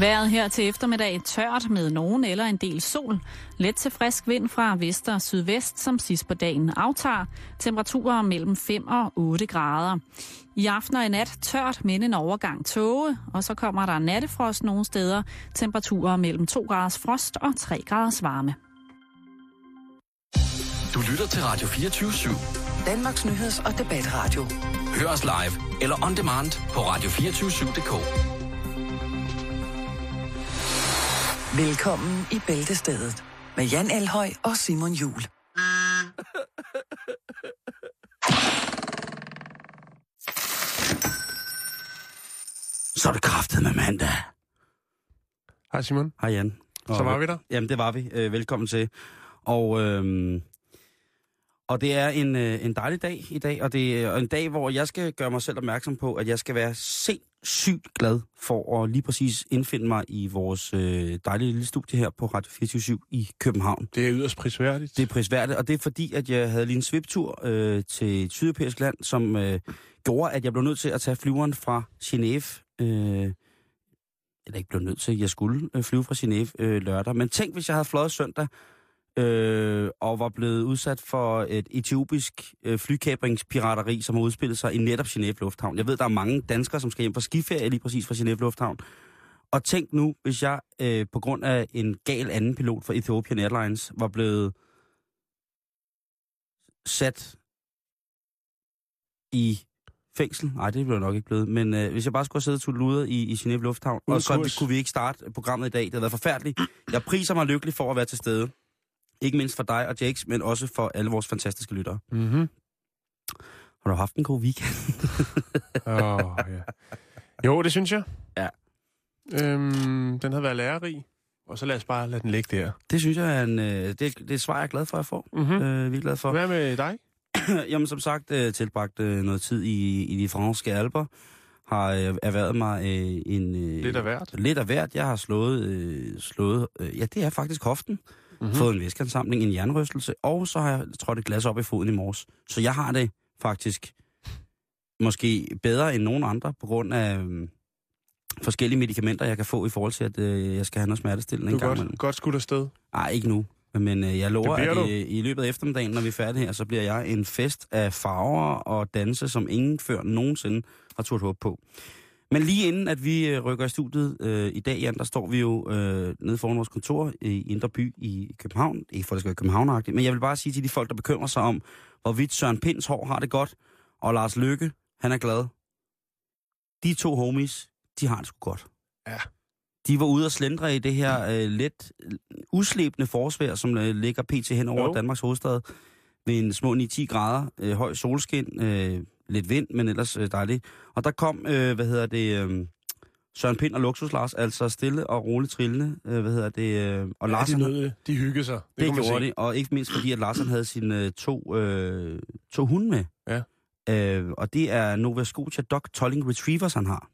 Vejret her til eftermiddag tørt med nogen eller en del sol. Let til frisk vind fra vest og sydvest, som sidst på dagen aftager. Temperaturer mellem 5 og 8 grader. I aften og i nat tørt, men en overgang tåge. Og så kommer der nattefrost nogle steder. Temperaturer mellem 2 graders frost og 3 graders varme. Du lytter til Radio 24/7. Danmarks nyheds- og debatradio. Hør os live eller on demand på radio247.dk. Velkommen i Bæltestedet med Jan Elhøj og Simon Juhl. Så er det kraftedeme mandag. Hej Simon. Hej Jan. Og så var vi der. Jamen det var vi. Velkommen til. Og det er en dejlig dag i dag, og det er en dag, hvor jeg skal gøre mig selv opmærksom på, at jeg skal være sindssygt glad for at lige præcis indfinde mig i vores dejlige lille studie her på Radio 24/7 i København. Det er yderst prisværdigt. Det er prisværdigt, og det er fordi, at jeg havde lige en sviptur til et sydeuropæisk land, som gjorde, at jeg blev nødt til at tage flyveren fra Genève. Eller ikke blev nødt til, jeg skulle flyve fra Genève lørdag. Men tænk, hvis jeg havde fløjet søndag, og var blevet udsat for et etiopisk flykapringspirateri, som har udspillet sig i netop Genève Lufthavn. Jeg ved, der er mange danskere, som skal hjem fra skiferie lige præcis fra Genève Lufthavn. Og tænk nu, hvis jeg på grund af en gal anden pilot fra Ethiopia Airlines var blevet sat i fængsel. Nej, det blev jeg nok ikke blevet. Men hvis jeg bare skulle sidde og lude i Genève Lufthavn, og så kunne vi ikke starte programmet i dag. Det havde været forfærdeligt. Jeg priser mig lykkelig for at være til stede. Ikke mindst for dig og Jakes, men også for alle vores fantastiske lyttere. Mm-hmm. Har du haft en god weekend? Ja. Jo, det synes jeg. Ja. Den har været lærerig, og så lad os bare lade den ligge der. Det synes jeg er det er svar, jeg er glad for at få. Mm-hmm. Vi er glad for. Hvad med dig? Jamen som sagt, tilbragt noget tid i de franske alper. Har erhvervet mig en... lidt af hvert. Lidt af hvert. Jeg har slået det er faktisk hoften. Mm-hmm. Fået en væskeansamling, en jernrystelse, og så har jeg trådt et glas op i foden i morges. Så jeg har det faktisk måske bedre end nogen andre, på grund af forskellige medicamenter, jeg kan få i forhold til, at jeg skal have noget smertestillende en gang imellem. Du er godt skudt afsted? Nej, ikke nu. Men jeg lover, at i løbet af eftermiddagen, når vi er færdige her, så bliver jeg en fest af farver og danse, som ingen før nogensinde har turt håb på. Men lige inden, at vi rykker i studiet i dag, Jan, der står vi jo nede foran vores kontor i Indre By i København. Ikke for, det skal være københavneragtigt, men jeg vil bare sige til de folk, der bekymrer sig om, hvorvidt Søren Pinds hår har det godt, og Lars Løkke, han er glad. De to homies, de har det sgu godt. Ja. De var ude og slendre i det her lidt uslæbende forsvær, som ligger pt. Hen over Danmarks hovedstad, ved en små 9-10 grader, høj solskin, lidt vind, men ellers dejligt. Og der kom, Søren Pind og Luxus Lars, altså stille og roligt trillende, og Lars... de hyggede sig. Det gjorde de, og ikke mindst fordi, at Lars havde sine to hunde med. Ja. Og det er Nova Scotia Doc Tolling Retrievers, han har.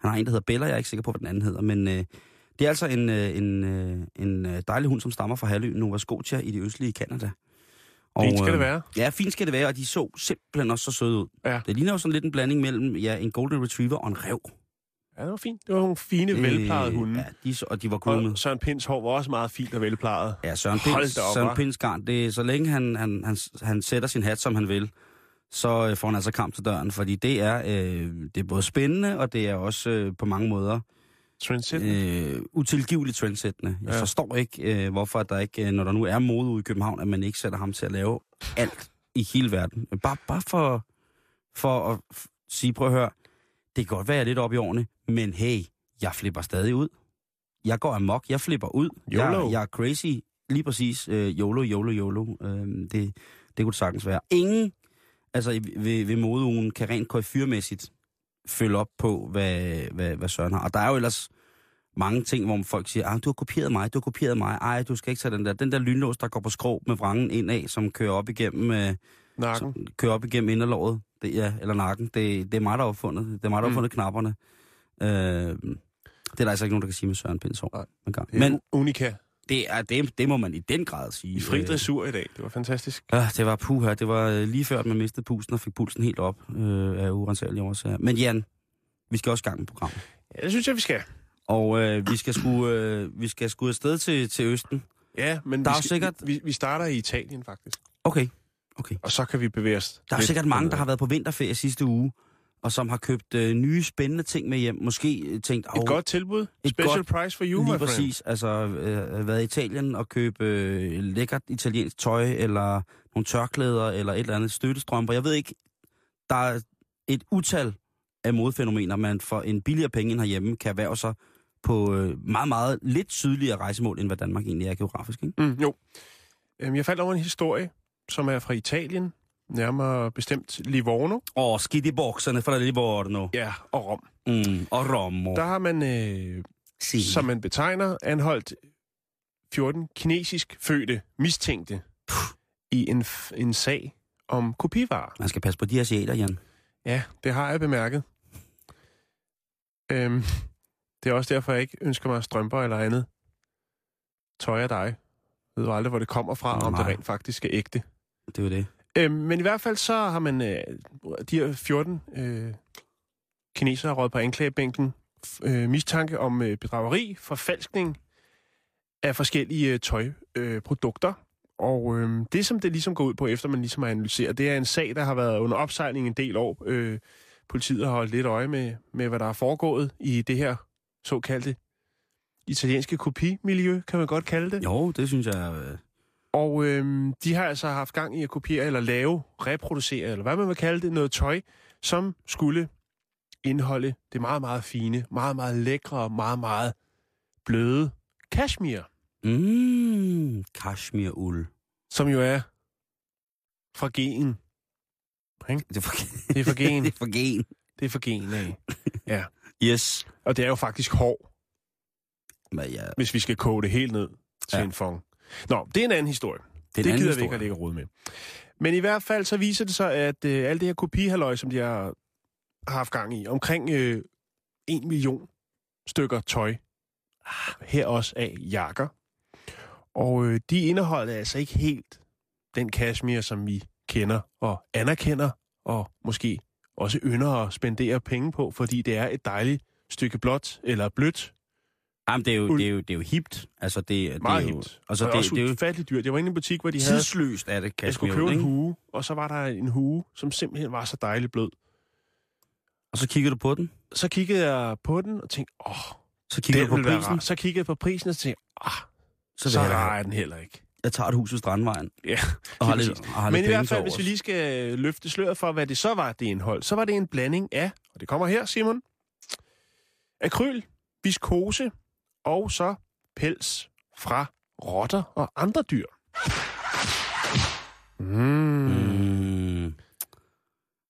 Han har en, der hedder Bella, jeg er ikke sikker på, hvad den anden hedder, men det er altså en dejlig hund, som stammer fra Hallø, Nova Scotia, i det østlige Canada. Og, fint skal det være. Ja, fint skal det være, og de så simpelthen også så søde ud. Ja. Det ligner jo sådan lidt en blanding mellem en golden retriever og en ræv. Ja, det var fint. Det var nogle fine, velplejede hunde. Ja, de var gode med. Søren Pinds hår var også meget fint og velplejet. Ja, Søren Pinds garn, så længe han sætter sin hat, som han vil, så får han altså kamp til døren, fordi det er både spændende, og det er også på mange måder... utilgiveligt trendsættende. Jeg forstår ikke, hvorfor der ikke, når der nu er mode ude i København, at man ikke sætter ham til at lave alt i hele verden. Bare for at sige, prøv at høre, det kan godt være, jeg er lidt op i årene, men hey, jeg flipper stadig ud. Jeg går amok, jeg flipper ud. Jeg er crazy. Lige præcis. YOLO. Det kunne det sagtens være. Ingen, altså ved modeugen, kan rent koryfyrmæssigt følge op på, hvad Søren har. Og der er jo ellers mange ting, hvor folk siger, du har kopieret mig, ej, du skal ikke tage den der lynlås, der går på skrå med vrangen indad, som kører op igennem inderlåret, eller nakken. Det er mig, der har opfundet. Det er mig, der har opfundet knapperne. Det er der altså ikke nogen, der kan sige med Søren Pinds hår. Men unika. Det må man i den grad sige. I fri dressur i dag. Det var fantastisk. Det var puha. Det var lige før, at man mistede pusten og fik pulsen helt op af urensagelige årsager. Men Jan, vi skal også i gang med programmet. Ja, det synes jeg, vi skal. Og vi skal sgu afsted til Østen. Ja, men vi starter i Italien faktisk. Okay. Og så kan vi bevæge os. Der er sikkert mange, der har været på vinterferie sidste uge, og som har købt nye spændende ting med hjem. Måske tænkt... Et godt tilbud. Special price for you, my friend. Lige præcis. Altså, været i Italien og købe lækkert italiensk tøj, eller nogle tørklæder, eller et eller andet støttestrømper. Jeg ved ikke, der er et utal af modefænomener, man for en billigere penge end herhjemme kan erhverve sig på meget, meget lidt sydligere rejsemål, end hvad Danmark egentlig er geografisk, ikke? Mm, jo. Jeg faldt over en historie, som er fra Italien, nærmere bestemt Livorno. Skidt i bokserne fra Livorno. Ja, og Rom. Mm, og Rom. Der har man, som man betegner, anholdt 14 kinesisk fødte mistænkte i en sag om kopivarer. Man skal passe på de asiater, Jan. Ja, det har jeg bemærket. Det er også derfor, jeg ikke ønsker mig strømper eller andet tøj af dig. Jeg ved aldrig, hvor det kommer fra, om det rent faktisk er ægte. Det er jo det. Men i hvert fald så har man de her 14 kinesere råd på anklagebænken mistanke om bedrageri, forfalskning af forskellige tøjprodukter. Og det, som det ligesom går ud på, efter man ligesom har analyseret, det er en sag, der har været under opsejling en del år. Politiet har holdt lidt øje med, hvad der er foregået i det her såkaldte italienske kopimiljø, kan man godt kalde det. Jo, det synes jeg... Og de har altså haft gang i at kopiere eller lave, reproducere, eller hvad man vil kalde det, noget tøj, som skulle indeholde det meget, meget fine, meget, meget lækre og meget, meget bløde kashmir. Mm, kashmir-uld. Som jo er fra gen. Det er fra gen. Ja. Yes. Og det er jo faktisk hår. Men ja. Hvis vi skal koge det helt ned til en fond. Nå, det er en anden historie. Det gider vi ikke at lægge rod med. Men i hvert fald så viser det sig, at alle det her kopihalløj, som de har haft gang i, omkring 1 million stykker tøj, her også af jakker, og de indeholder altså ikke helt den kashmir, som vi kender og anerkender, og måske også ynder at spendere penge på, fordi det er et dejligt stykke blåt eller blødt. Jamen, det er jo hipt. Altså, det er jo, altså, det er også ufatteligt dyrt. Jeg var inde i en butik, hvor de havde... Tidsløst er det, kashmir. Jeg skulle købe en hue, og så var der en hue, som simpelthen var så dejligt blød. Og så kiggede du på den? Så kiggede jeg på den og tænkte, så kiggede på prisen. Så kiggede jeg på prisen og tænkte, så rar er den heller ikke. Jeg tager et hus ved Strandvejen. Ja, men i hvert fald, hvis vi lige skal løfte sløret for, hvad det så var, det indhold, så var det en blanding af, og det kommer her, Simon, akryl, viskose, og så pels fra rotter og andre dyr. Mm.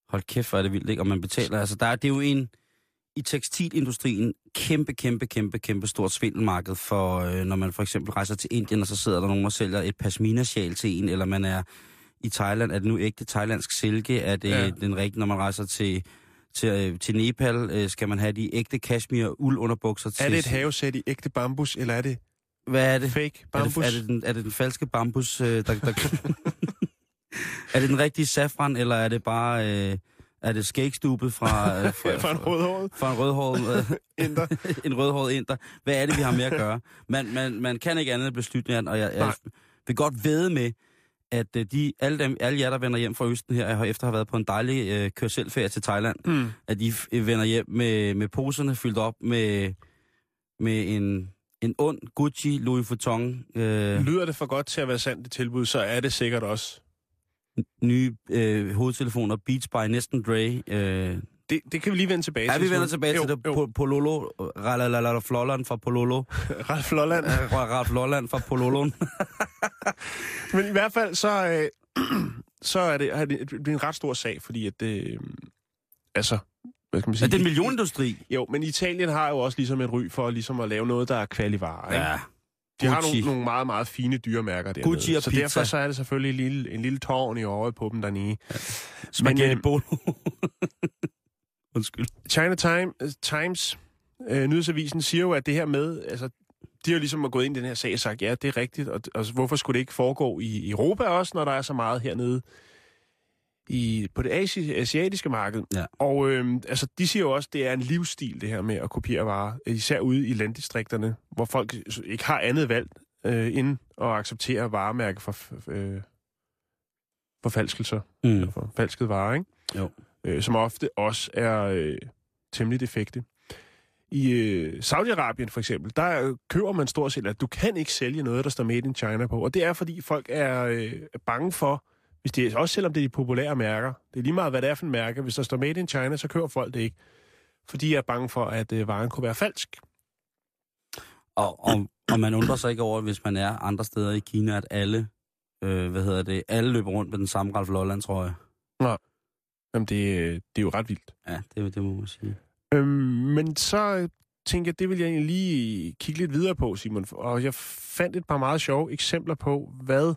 Hold kæft, hvor er det vildt, ikke? Og man betaler, altså det er jo i tekstilindustrien, kæmpe stort svindelmarked for, når man for eksempel rejser til Indien, og så sidder der nogen, der sælger et pasmina-sjal til en, eller man er i Thailand, er det nu ægte thailandsk silke, er det den rigtige, når man rejser til Nepal, skal man have de ægte kashmir uld underbukser til... Er det et havesæt i ægte bambus, eller er det... Hvad er det? Fake bambus? Er det den falske bambus, der... Er det den rigtige safran, eller er det bare... Er det skægstubet fra en rødhåret? Fra en rødhåret... inder. En rødhåret inder. Hvad er det, vi har med at gøre? Man kan ikke andet end blive sluttet, og jeg vil godt vædde med... at alle jer, der vender hjem fra Østen her, efter har været på en dejlig kørselferie til Thailand, at I vender hjem med poserne fyldt op med en ond Gucci, Louis Vuitton. Lyder det for godt til at være sandt, det tilbud, så er det sikkert også. Nye hovedtelefoner, Beats by næsten Dre. Det kan vi lige vende tilbage til. Ja, vi vender tilbage til det. Pololo. Ralf Lauren fra Pololo. Ralf Lauren. Ralf Lauren fra Pololoen. Men i hvert fald, så er det en ret stor sag, fordi at det... Altså, hvad skal man sige? Er det en millionindustri? Jo, men Italien har jo også ligesom et ry for ligesom at lave noget, der er kvalivarer. Ja. Ikke? De har nogle meget, meget fine dyremærker dernede. Gucci og så pizza. Derfor så er det selvfølgelig en lille tårn i øjet på dem dernede. Ja. Spaghetti Bolo. Undskyld. China Times, nyhedsavisen, siger jo, at det her med, altså, de har jo ligesom gået ind i den her sag og sagt, ja, det er rigtigt, og hvorfor skulle det ikke foregå i Europa også, når der er så meget hernede på det asiatiske marked. Ja. Og altså, de siger jo også, at det er en livsstil, det her med at kopiere varer. Især ude i landdistrikterne, hvor folk ikke har andet valg end at acceptere varemærke for falskelser. Mm. For falskede varer, ikke? Jo. Som ofte også er temmelig defekte. I Saudi-Arabien for eksempel, der køber man stort set, at du kan ikke sælge noget, der står made in China på. Og det er, fordi folk er bange for, hvis det er, også selvom det er de populære mærker, det er lige meget, hvad det er for en mærke. Hvis der står made in China, så køber folk det ikke. Fordi de er bange for, at varen kunne være falsk. Og man undrer sig ikke over, hvis man er andre steder i Kina, at alle, alle løber rundt med den samme Ralph Lauren, tror jeg. Nå. Jamen, det er jo ret vildt. Ja, det må man sige. Men så tænker jeg, det vil jeg egentlig lige kigge lidt videre på, Simon. Og jeg fandt et par meget sjove eksempler på, hvad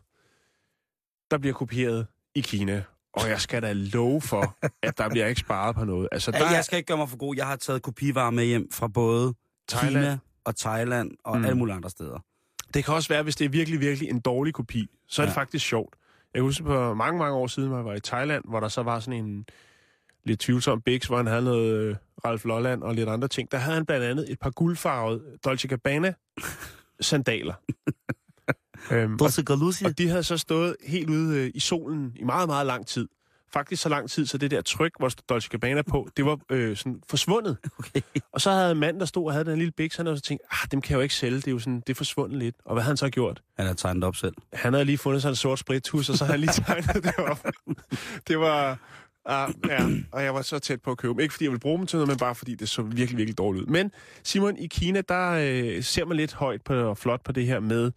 der bliver kopieret i Kina. Og jeg skal da love for, at der bliver ikke sparet på noget. Altså, jeg skal ikke gøre mig for god. Jeg har taget kopivarer med hjem fra både Kina og Thailand og alle mulige andre steder. Det kan også være, hvis det er virkelig, virkelig en dårlig kopi, så er det faktisk sjovt. Jeg husker på mange, mange år siden, jeg var i Thailand, hvor der så var sådan en lidt tvivlsom biks, hvor han havde noget Ralph Lauren og lidt andre ting. Der havde han blandt andet et par guldfarvede Dolce Gabbana sandaler. Og de havde så stået helt ude i solen i meget, meget lang tid. Faktisk så lang tid, så det der tryk, hvor Dolce Gabbana på, det var sådan forsvundet. Okay. Og så havde manden, der stod og havde den lille biks, han havde så tænkt, dem kan jeg jo ikke sælge, det er jo sådan, det er forsvundet lidt. Og hvad havde han så gjort? Han havde tegnet op selv. Han havde lige fundet sig en sort sprithus, og så havde han lige tegnet det op. Det var... og jeg var så tæt på at købe dem. Ikke fordi jeg ville bruge dem til noget, men bare fordi det så virkelig, virkelig dårligt ud. Men Simon, i Kina, der ser man lidt højt på, og flot på det her med,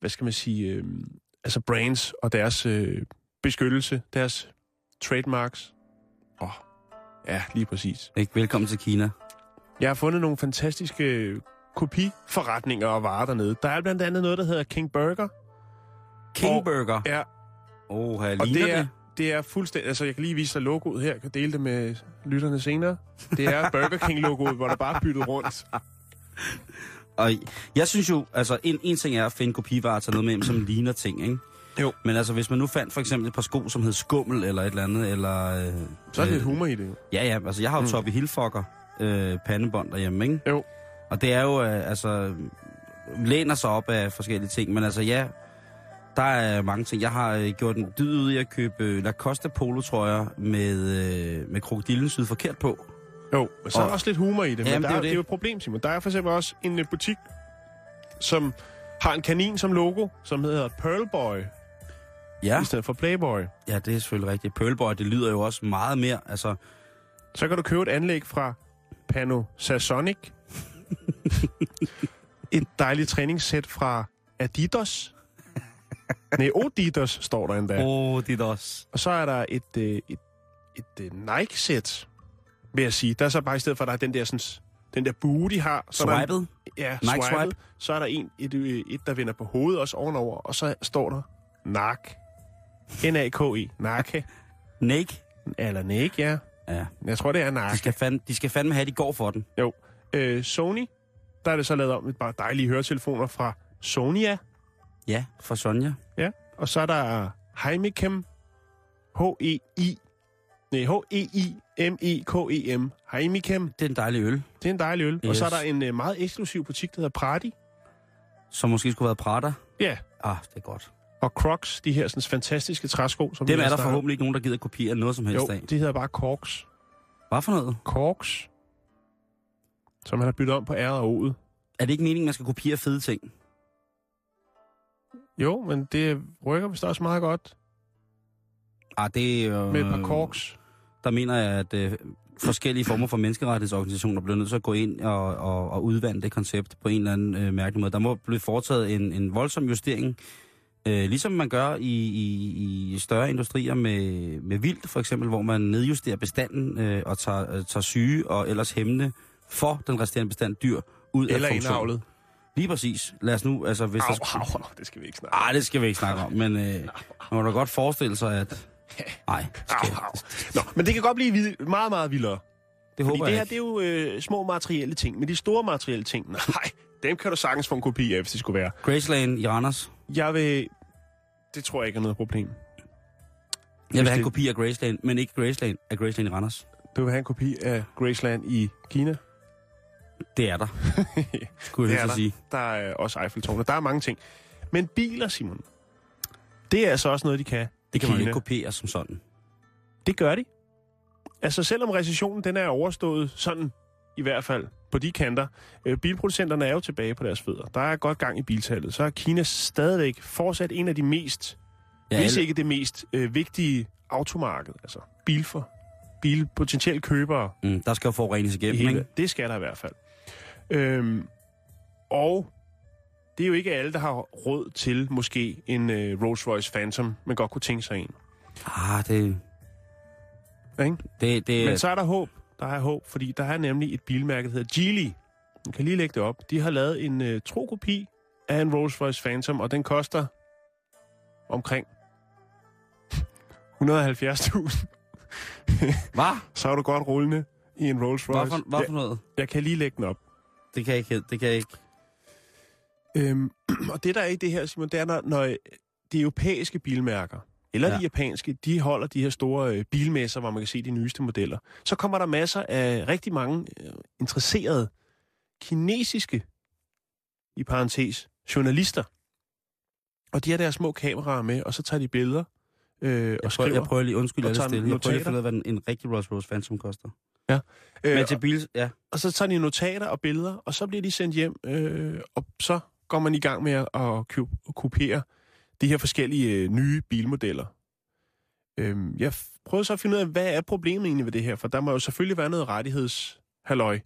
hvad skal man sige, altså brands og deres beskyttelse, deres trademarks. Ja, lige præcis. Ikke velkommen til Kina. Jeg har fundet nogle fantastiske kopiforretninger og varer dernede. Der er blandt andet noget, der hedder King Burger. King Burger? Ja. Her ligner det? Det er fuldstændig... Altså, jeg kan lige vise dig logoet her. Jeg kan dele det med lytterne senere. Det er Burger King-logoet, hvor der bare er byttet rundt. Og jeg synes jo... Altså, en ting er at finde kopivarer til noget med, som ligner ting, ikke? Jo. Men altså, hvis man nu fandt for eksempel et par sko, som hed Skummel eller et eller andet, eller... så er det lidt humor i det, jo. Ja. Altså, jeg har jo Toppe Hilfiger pandebånd derhjemme, ikke? Jo. Og det er jo... læner sig op af forskellige ting, men altså, ja... Der er mange ting. Jeg har gjort en dyd ud i at købe Lacoste polotrøjer med krokodillen syet forkert på. Jo, og så er der også lidt humor i det, men det er jo et problem, Simon. Der er for eksempel også en butik, som har en kanin som logo, som hedder Pearlboy, i stedet for Playboy. Ja, det er selvfølgelig rigtigt. Pearlboy, det lyder jo også meget mere. Altså... Så kan du købe et anlæg fra Panasonic, et dejligt træningssæt fra Adidas... Nej, Odidas står der endda. Odidas. Og så er der et Nike-sæt, vil jeg sige. Der er så bare i stedet for, at der er den der bue, de har. Swipet? Ja, Nike-swipe. Så er der et der vender på hovedet også ovenover, og så står der Nike. N-A-K-E. Nike. Nike? Eller Nike, ja. Ja. Jeg tror, det er Nike. De skal fandme have, de går for den. Jo. Sony, der er det så lavet om et par dejlige høretelefoner fra Sonya. Ja, for Sonja. Ja, og så er der Heimikem, H-E-I-M-E-K-E-M, Heimikem. Det er en dejlig øl. Yes. Og så er der en meget eksklusiv butik, der hedder Prati. Som måske skulle have været Prada. Ja. Det er godt. Og Crocs, de her sådan fantastiske træsko. Som dem er der forhåbentlig ikke nogen, der gider kopiere noget som helst af. Jo, de hedder bare Corks. Hvad for noget? Corks. Som han har byttet om på R og O'et. Er det ikke meningen, man skal kopiere fede ting? Jo, men det rykker vist også meget godt. Det er med et par Corks. Der mener jeg, at forskellige former for menneskerettighedsorganisationer bliver nødt til at gå ind og udvande det koncept på en eller anden mærkelig måde. Der må blive foretaget en voldsom justering, ligesom man gør i større industrier med vildt, for eksempel, hvor man nedjusterer bestanden og tager syge og ellers hæmmende for den resterende bestand dyr ud eller af funktion. Indavlet. Lige præcis. Lad os nu, altså hvis det skal vi ikke snakke om. Det skal vi ikke snakke om, men man må da godt forestille sig, at... Nej. Nå, men det kan godt blive meget, meget vildere. Det håber jeg. Fordi det her, det er jo små materielle ting, men de store materielle ting, nej, dem kan du sagtens få en kopi af, hvis det skulle være. Graceland i Randers? Det tror jeg ikke er noget problem. Jeg vil have en kopi af Graceland, men ikke Graceland af Graceland i Randers. Du vil have en kopi af Graceland i Kina? Det er der, skulle jeg sige. Der er også Eiffeltårnet. Der er mange ting. Men biler, Simon, det er altså også noget, de kan. Det kan man ikke kopiere som sådan. Det gør de. Altså selvom recessionen den er overstået sådan, i hvert fald på de kanter, bilproducenterne er jo tilbage på deres fødder. Der er godt gang i biltallet. Så er Kina stadigvæk fortsat en af de mest, hvis ikke det mest vigtige automarked. Altså bilpotentielle købere. Mm, der skal jo forurenes igennem, ikke? Det skal der i hvert fald. Og det er jo ikke alle, der har råd til måske en Rolls Royce Phantom, men godt kunne tænke sig en. Men så er der håb. Der er håb, fordi der er nemlig et bilmærke, der hedder Geely. Man kan lige lægge det op. De har lavet en tro kopi af en Rolls Royce Phantom, og den koster omkring 170.000. Hvad? Så er du godt rullende i en Rolls Royce. Hvad for noget? Jeg kan lige lægge den op. Det kan jeg ikke. Og det der er i det her, Simon, det er, når de europæiske bilmærker, eller de japanske, de holder de her store bilmesser, hvor man kan se de nyeste modeller, så kommer der masser af rigtig mange interesserede kinesiske, i parentes, journalister. Og de har deres små kameraer med, og så tager de billeder og skriver. Jeg prøver lige, undskyld, at stille. Jeg prøver lige at finde ud af, hvad en rigtig Rolls Royce Phantom koster. Ja. Men til bil, ja. Og så tager de notater og billeder, og så bliver de sendt hjem, og så går man i gang med at kopiere de her forskellige nye bilmodeller. Jeg prøvede så at finde ud af, hvad er problemet egentlig ved det her, for der må jo selvfølgelig være noget rettighedshalløj.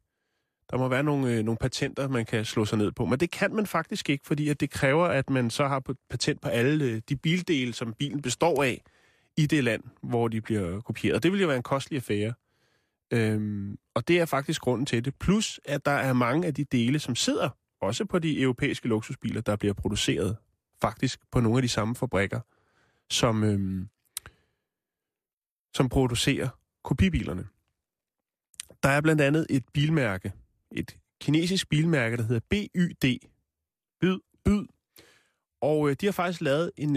Der må være nogle patenter, man kan slå sig ned på, men det kan man faktisk ikke, fordi at det kræver, at man så har patent på alle de bildele, som bilen består af i det land, hvor de bliver kopieret. Det vil jo være en kostelig affære. Og det er faktisk grunden til det. Plus, at der er mange af de dele, som sidder også på de europæiske luksusbiler, der bliver produceret faktisk på nogle af de samme fabrikker, som producerer kopibilerne. Der er blandt andet et bilmærke, et kinesisk bilmærke, der hedder BYD. Og de har faktisk lavet en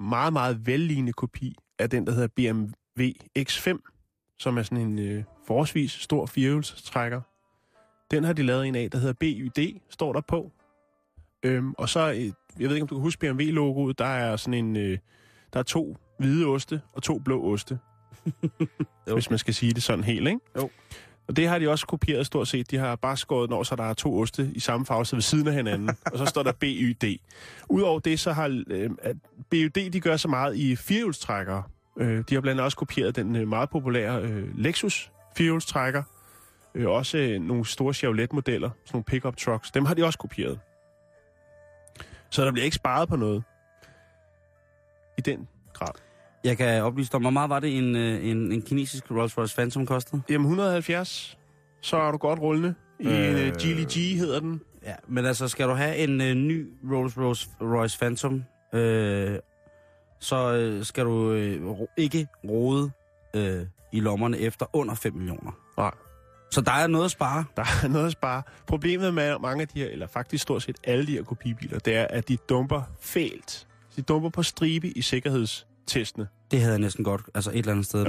meget, meget vellignende kopi af den, der hedder BMW X5, som er sådan en forholdsvis stor firehjulstrækker. Den har de lavet en af, der hedder BYD, står der på. Og så, jeg ved ikke om du kan huske BMW-logoet, der er sådan en, der er to hvide oste og to blå oste. Hvis man skal sige det sådan helt, ikke? Jo. Og det har de også kopieret stort set. De har bare skåret når så der er to oste i samme farve, så ved siden af hinanden. Og så står der BYD. Udover det, så har BYD, de gør så meget i firehjulstrækkere. De har blandt andet også kopieret den meget populære Lexus firehjulstrækker. Også nogle store Chevrolet-modeller, sådan nogle pickup trucks. Dem har de også kopieret. Så der bliver ikke sparet på noget i den grad. Jeg kan oplyse dig, hvor meget var det en kinesisk Rolls Royce Phantom kostede? Jamen 170, så er du godt rullende. I en Geely G hedder den. Ja, men altså skal du have en ny Rolls Royce Phantom, så skal du ikke rode i lommerne efter under 5 millioner. Nej. Så der er noget at spare. Problemet med mange af de her, eller faktisk stort set alle de her kopibiler, det er, at de dumper fælt. De dumper på stribe i sikkerhedstestene. Det havde jeg næsten godt, altså et eller andet sted.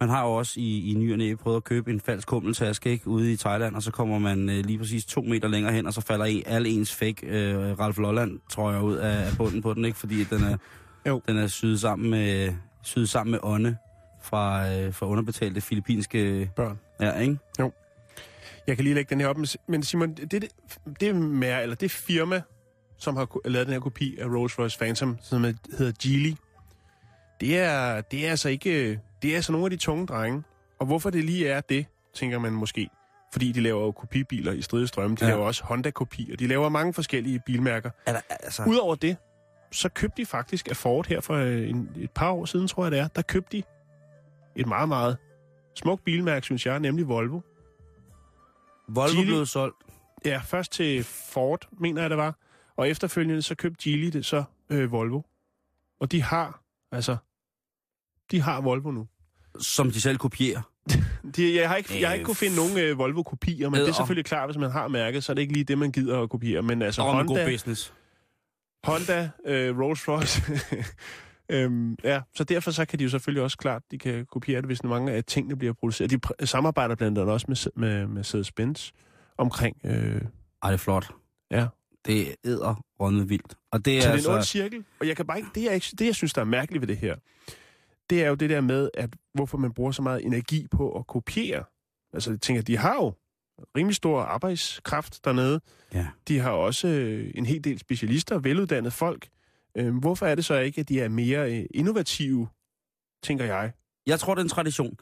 Man har jo også i ny og næ prøvet at købe en falsk kummeltaske, ikke, ude i Thailand, og så kommer man lige præcis 2 meter længere hen, og så falder alle ens fake Ralph Lauren trøjer ud af bunden på den, ikke, fordi den er syet sammen med ånde fra underbetalte filippinske børn. Ja, ikke? Jo. Jeg kan lige lægge den her op, men Simon, det firma, som har lavet den her kopi af Rolls Royce Phantom, som hedder Geely, det er altså nogle af de tunge drenge. Og hvorfor det lige er det, tænker man måske, fordi de laver jo kopibiler i stridestrømme, de laver også Honda-kopier, de laver mange forskellige bilmærker. Udover det, så købte de faktisk af Ford her for et par år siden, tror jeg det er, der købte de et meget, meget smukt bilmærke, synes jeg, nemlig Volvo. Volvo blev solgt? Ja, først til Ford, mener jeg det var, og efterfølgende så købte Geely det så Volvo. Og de har Volvo nu. Som de selv kopierer? Jeg har ikke kunne finde nogen Volvo-kopier, men det er selvfølgelig klart, hvis man har mærket, så er det ikke lige det, man gider at kopiere. Men altså Honda, god business. Rolls Royce, Ja, så derfor så kan de jo selvfølgelig også klart, de kan kopiere det, hvis mange af tingene bliver produceret. De samarbejder blandt andet også med Mercedes-Benz omkring... Ej, det er flot. Ja. Det æder rundt vildt. Og det er så det er altså... en ond cirkel, og jeg kan bare ikke... Det, jeg synes, der er mærkeligt ved det her, det er jo det der med, at hvorfor man bruger så meget energi på at kopiere. Altså, jeg tænker, de har jo rimelig stor arbejdskraft dernede. Ja. De har også en hel del specialister, veluddannede folk. Hvorfor er det så ikke, at de er mere innovative, tænker jeg? Jeg tror, det er en tradition.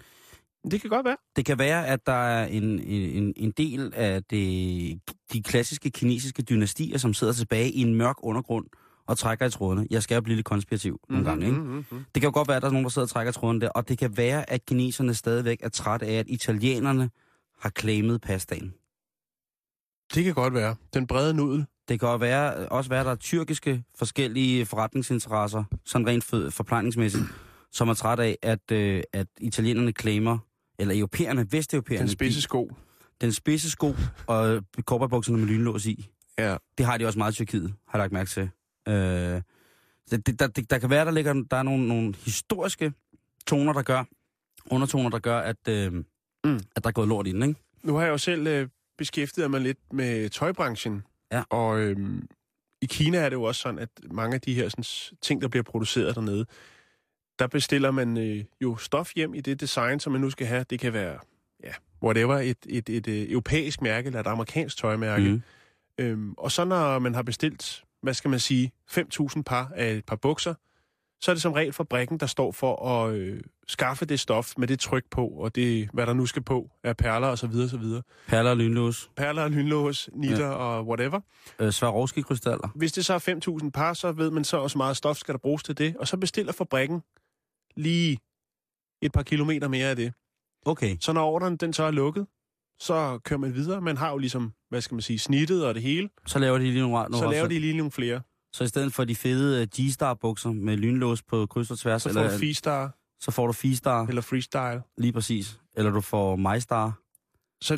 Det kan godt være. Det kan være, at der er en del af de klassiske kinesiske dynastier, som sidder tilbage i en mørk undergrund og trækker i trådene. Jeg skal jo blive lidt konspirativ nogle gange, ikke? Det kan jo godt være, at der er nogen, der sidder og trækker i trådene der, og det kan være, at kineserne stadigvæk er trætte af, at italienerne har claimet pastaen. Det kan godt være. Den brede nudel. Det kan også være, at der er tyrkiske forskellige forretningsinteresser, sådan rent forplejningsmæssigt, som er træt af, at italienerne claimer, eller europæerne, vesteuropæerne... Den spidse sko. Den spidse sko og korperbukserne med lynlås i. Ja. Det har de også meget i Tyrkiet, har jeg lagt mærke til. Der kan være, der er nogle historiske toner, undertoner, der gør, at der er gået lort i den, ikke? Nu har jeg jo selv beskæftiget mig lidt med tøjbranchen. Ja. Og i Kina er det jo også sådan, at mange af de her sådan, ting, der bliver produceret dernede, der bestiller man jo stof hjem i det design, som man nu skal have. Det kan være, ja, whatever, et europæisk mærke eller et amerikansk tøjmærke. Og så når man har bestilt, hvad skal man sige, 5.000 par af et par bukser, så er det som regel fabrikken, der står for at skaffe det stof med det tryk på, og det, hvad der nu skal på, af perler og så videre, så videre. Perler og lynlås. Perler og lynlås, nitter, ja, og whatever. Swarovski-krystaller. Hvis det så er 5.000 par, så ved man så også meget stof, skal der bruges til det, og så bestiller fabrikken lige et par kilometer mere af det. Okay. Så når ordren, den så er lukket, så kører man videre. Man har jo ligesom, hvad skal man sige, snittet og det hele. Så laver de lige nogle flere. Så i stedet for de fede G-star-bukser med lynlås på kryds og tværs... Så får du F-star. Så får du F-star. Eller Freestyle. Lige præcis. Eller du får MyStar. Så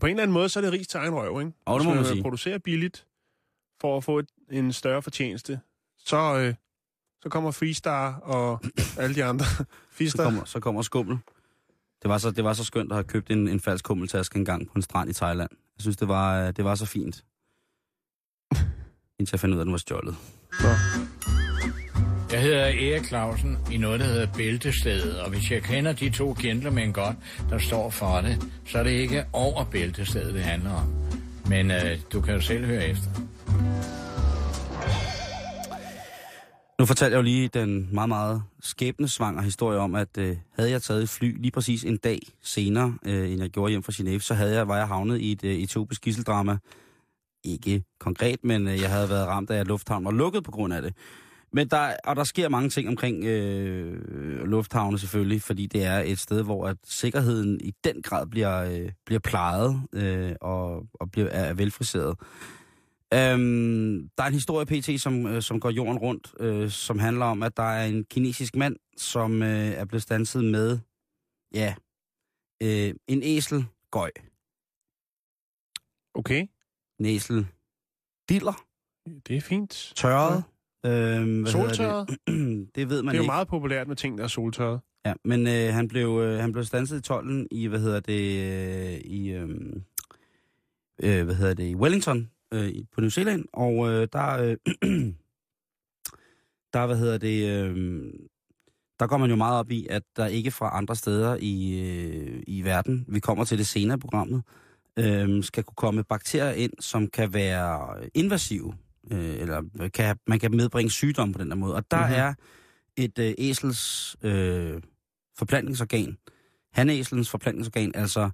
på en eller anden måde, så er det ris til egen røv, ikke? Og det må man sige. Producerer billigt for at få en større fortjeneste, så kommer Freestar og alle de andre. Så kommer Skummel. Det var så skønt at have købt en falsk kummeltaske engang på en strand i Thailand. Jeg synes, det var så fint. Indtil jeg fandt ud af, at den var stjålet. Så. Jeg hedder Erik Clausen i noget, der hedder Bæltestedet, og hvis jeg kender de to gentlemænd godt, der står for det, så er det ikke over Bæltestedet, det handler om. Men du kan jo selv høre efter. Nu fortalte jeg jo lige den meget, meget skæbnesvangre historie om, at havde jeg taget et fly lige præcis en dag senere, end jeg gjorde hjem fra Genève, så var jeg havnet i et etiopisk gisseldrama. Ikke konkret, men jeg havde været ramt af, at lufthavnen var lukket på grund af det. Men der sker mange ting omkring lufthavne selvfølgelig, fordi det er et sted, hvor at sikkerheden i den grad bliver plejet og er velfriseret. Der er en historie PT, som går jorden rundt, som handler om, at der er en kinesisk mand, som er blevet standset med, ja, en æselgøj. Okay. Næsel. Diller. Det er fint. Tørret. Ja. Soltørret. Det ved man ikke. Det er jo meget populært med ting, der er soltørret. Ja, men han blev standset i tolden i, i Wellington på New Zealand. Og der går man jo meget op i, at der ikke fra andre steder i verden, vi kommer til det senere i programmet, skal kunne komme bakterier ind, som kan være invasive, eller man kan medbringe sygdom på den der måde. Og der er et æsels forplantningsorgan, hanæselens forplantningsorgan, altså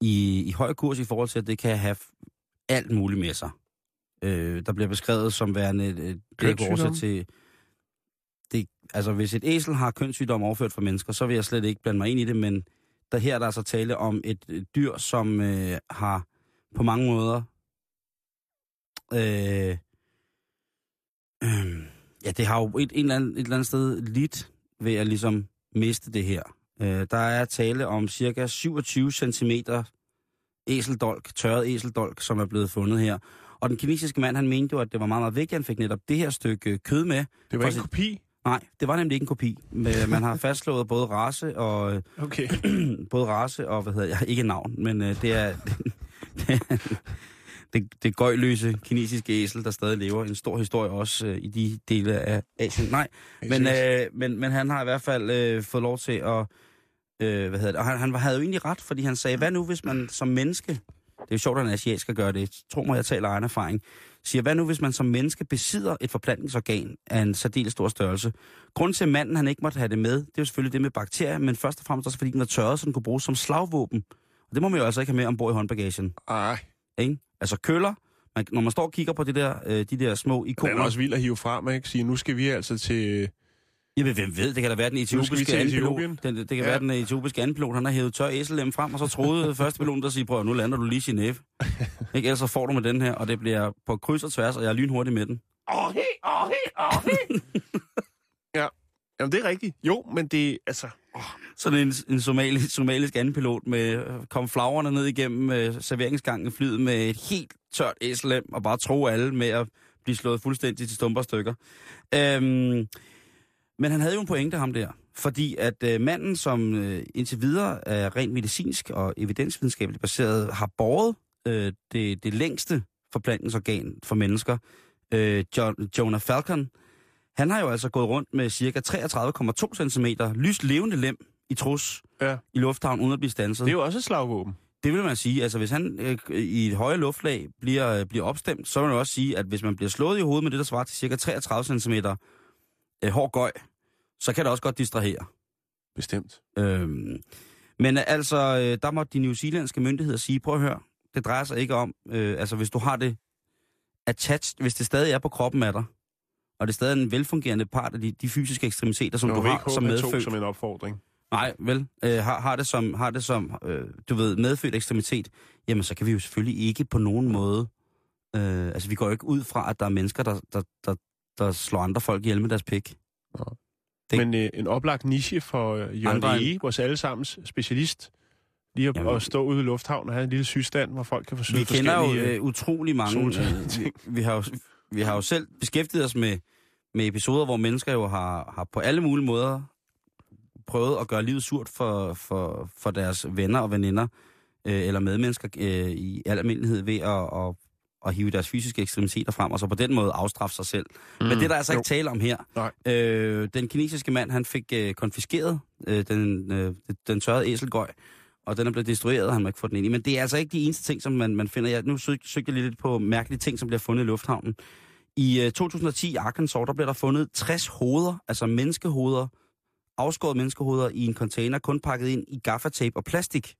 i høj kurs i forhold til, at det kan have alt muligt med sig. Der bliver beskrevet som værende et årsag til... Det, altså, hvis et æsel har kønssygdom overført for mennesker, så vil jeg slet ikke blande mig ind i det, men der er så tale om et dyr, som har på mange måder... det har jo et eller andet sted lidt ved at ligesom miste det her. Der er tale om cirka 27 centimeter æseldolk, tørret æseldolk, som er blevet fundet her. Og den kinesiske mand, han mente jo, at det var meget, meget vigtigt, at han fik netop det her stykke kød med. Det var en kopi? Nej, det var nemlig ikke en kopi. Man har fastslået både race og okay. både race og hvad hedder jeg, ikke navn, men det gøjløse kinesiske æsel, der stadig lever en stor historie også i de dele af Asien. Nej, men han har i hvert fald fået lov til at og han havde jo egentlig ret, fordi han sagde, hvad nu hvis man som menneske, det er jo sjovt, at en asiat skal gøre det, tro mig, jeg taler af egen erfaring, siger, hvad nu hvis man som menneske besidder et forplantningsorgan af en særdeles stor størrelse? Grunden til, at manden han ikke måtte have det med, det er jo selvfølgelig det med bakterier, men først og fremmest også, fordi den var tørret, så den kunne bruges som slagvåben. Og det må man jo altså ikke have med ombord i håndbagagen. Ej. Ikke? Altså køller. Når man står og kigger på de der små ikoner... Det er også vildt at hive frem, ikke? Sige, nu skal vi altså til... Jamen, hvem ved, det kan da være den etiopiske andenpilot. Det kan være den etiopiske andenpilot, han har hævet tør æselem frem, og så troede førstepiloten, der siger, prøv nu lander du lige i Genève. Ikke, ellers så får du med den her, og det bliver på kryds og tværs, og jeg er lynhurtig med den. Ja, jamen det er rigtigt. Jo, men det altså... Sådan en somalisk andenpilot med, kom flagrene ned igennem serveringsgangen, flyet med et helt tørt æselem, og bare tro alle med at blive slået fuldstændig til stumperstykker. Men han havde jo en pointe, ham der. Fordi at manden, som indtil videre er rent medicinsk og evidensvidenskabeligt baseret, har båret det længste forplantningsorgan for mennesker, Jonah Falcon, han har jo altså gået rundt med cirka 33,2 centimeter lyst levende lem i trus i lufthavnen, uden at blive stanset. Det er jo også et slagvåben. Det vil man sige. Altså, hvis han i et høje luftlag bliver opstemt, så vil man også sige, at hvis man bliver slået i hovedet med det, der svarer til cirka 33 centimeter hård gøj, så kan det også godt distrahere. Bestemt. Men altså, der måtte de newzealandske myndigheder sige, prøv at høre, det drejer sig ikke om, hvis du har det attached, hvis det stadig er på kroppen af dig, og det er stadig en velfungerende part af de fysiske ekstremiteter, som du har som medfødt. Tog som en opfordring. Nej, vel, har det som du ved, medfødt ekstremitet, jamen så kan vi jo selvfølgelig ikke på nogen måde, vi går jo ikke ud fra, at der er mennesker, der slår andre folk ihjel med deres pik. Men en oplagt niche for Jørgen Dæhlie, vores allesammens specialist, lige at stå ude i lufthavnen og have en lille sygestand, hvor folk kan forsøge forskellige... Vi kender jo utrolig mange... Vi har jo selv beskæftiget os med episoder, hvor mennesker jo har på alle mulige måder prøvet at gøre livet surt for deres venner og veninder, eller medmennesker i al almindelighed ved at hive deres fysiske ekstremiteter frem, og så på den måde afstraffe sig selv. Men det er der altså ikke tale om her. Den kinesiske mand, han fik konfiskeret den tørrede æselgøj, og den er blevet destrueret, og han må ikke få den ind i. Men det er altså ikke de eneste ting, som man finder. Nu søgte jeg lidt på mærkelige ting, som bliver fundet i lufthavnen. I 2010 i Arkansas, der blev der fundet 60 hoveder, altså menneskehoveder, afskåret menneskehoveder i en container, kun pakket ind i gaffatape og plastik.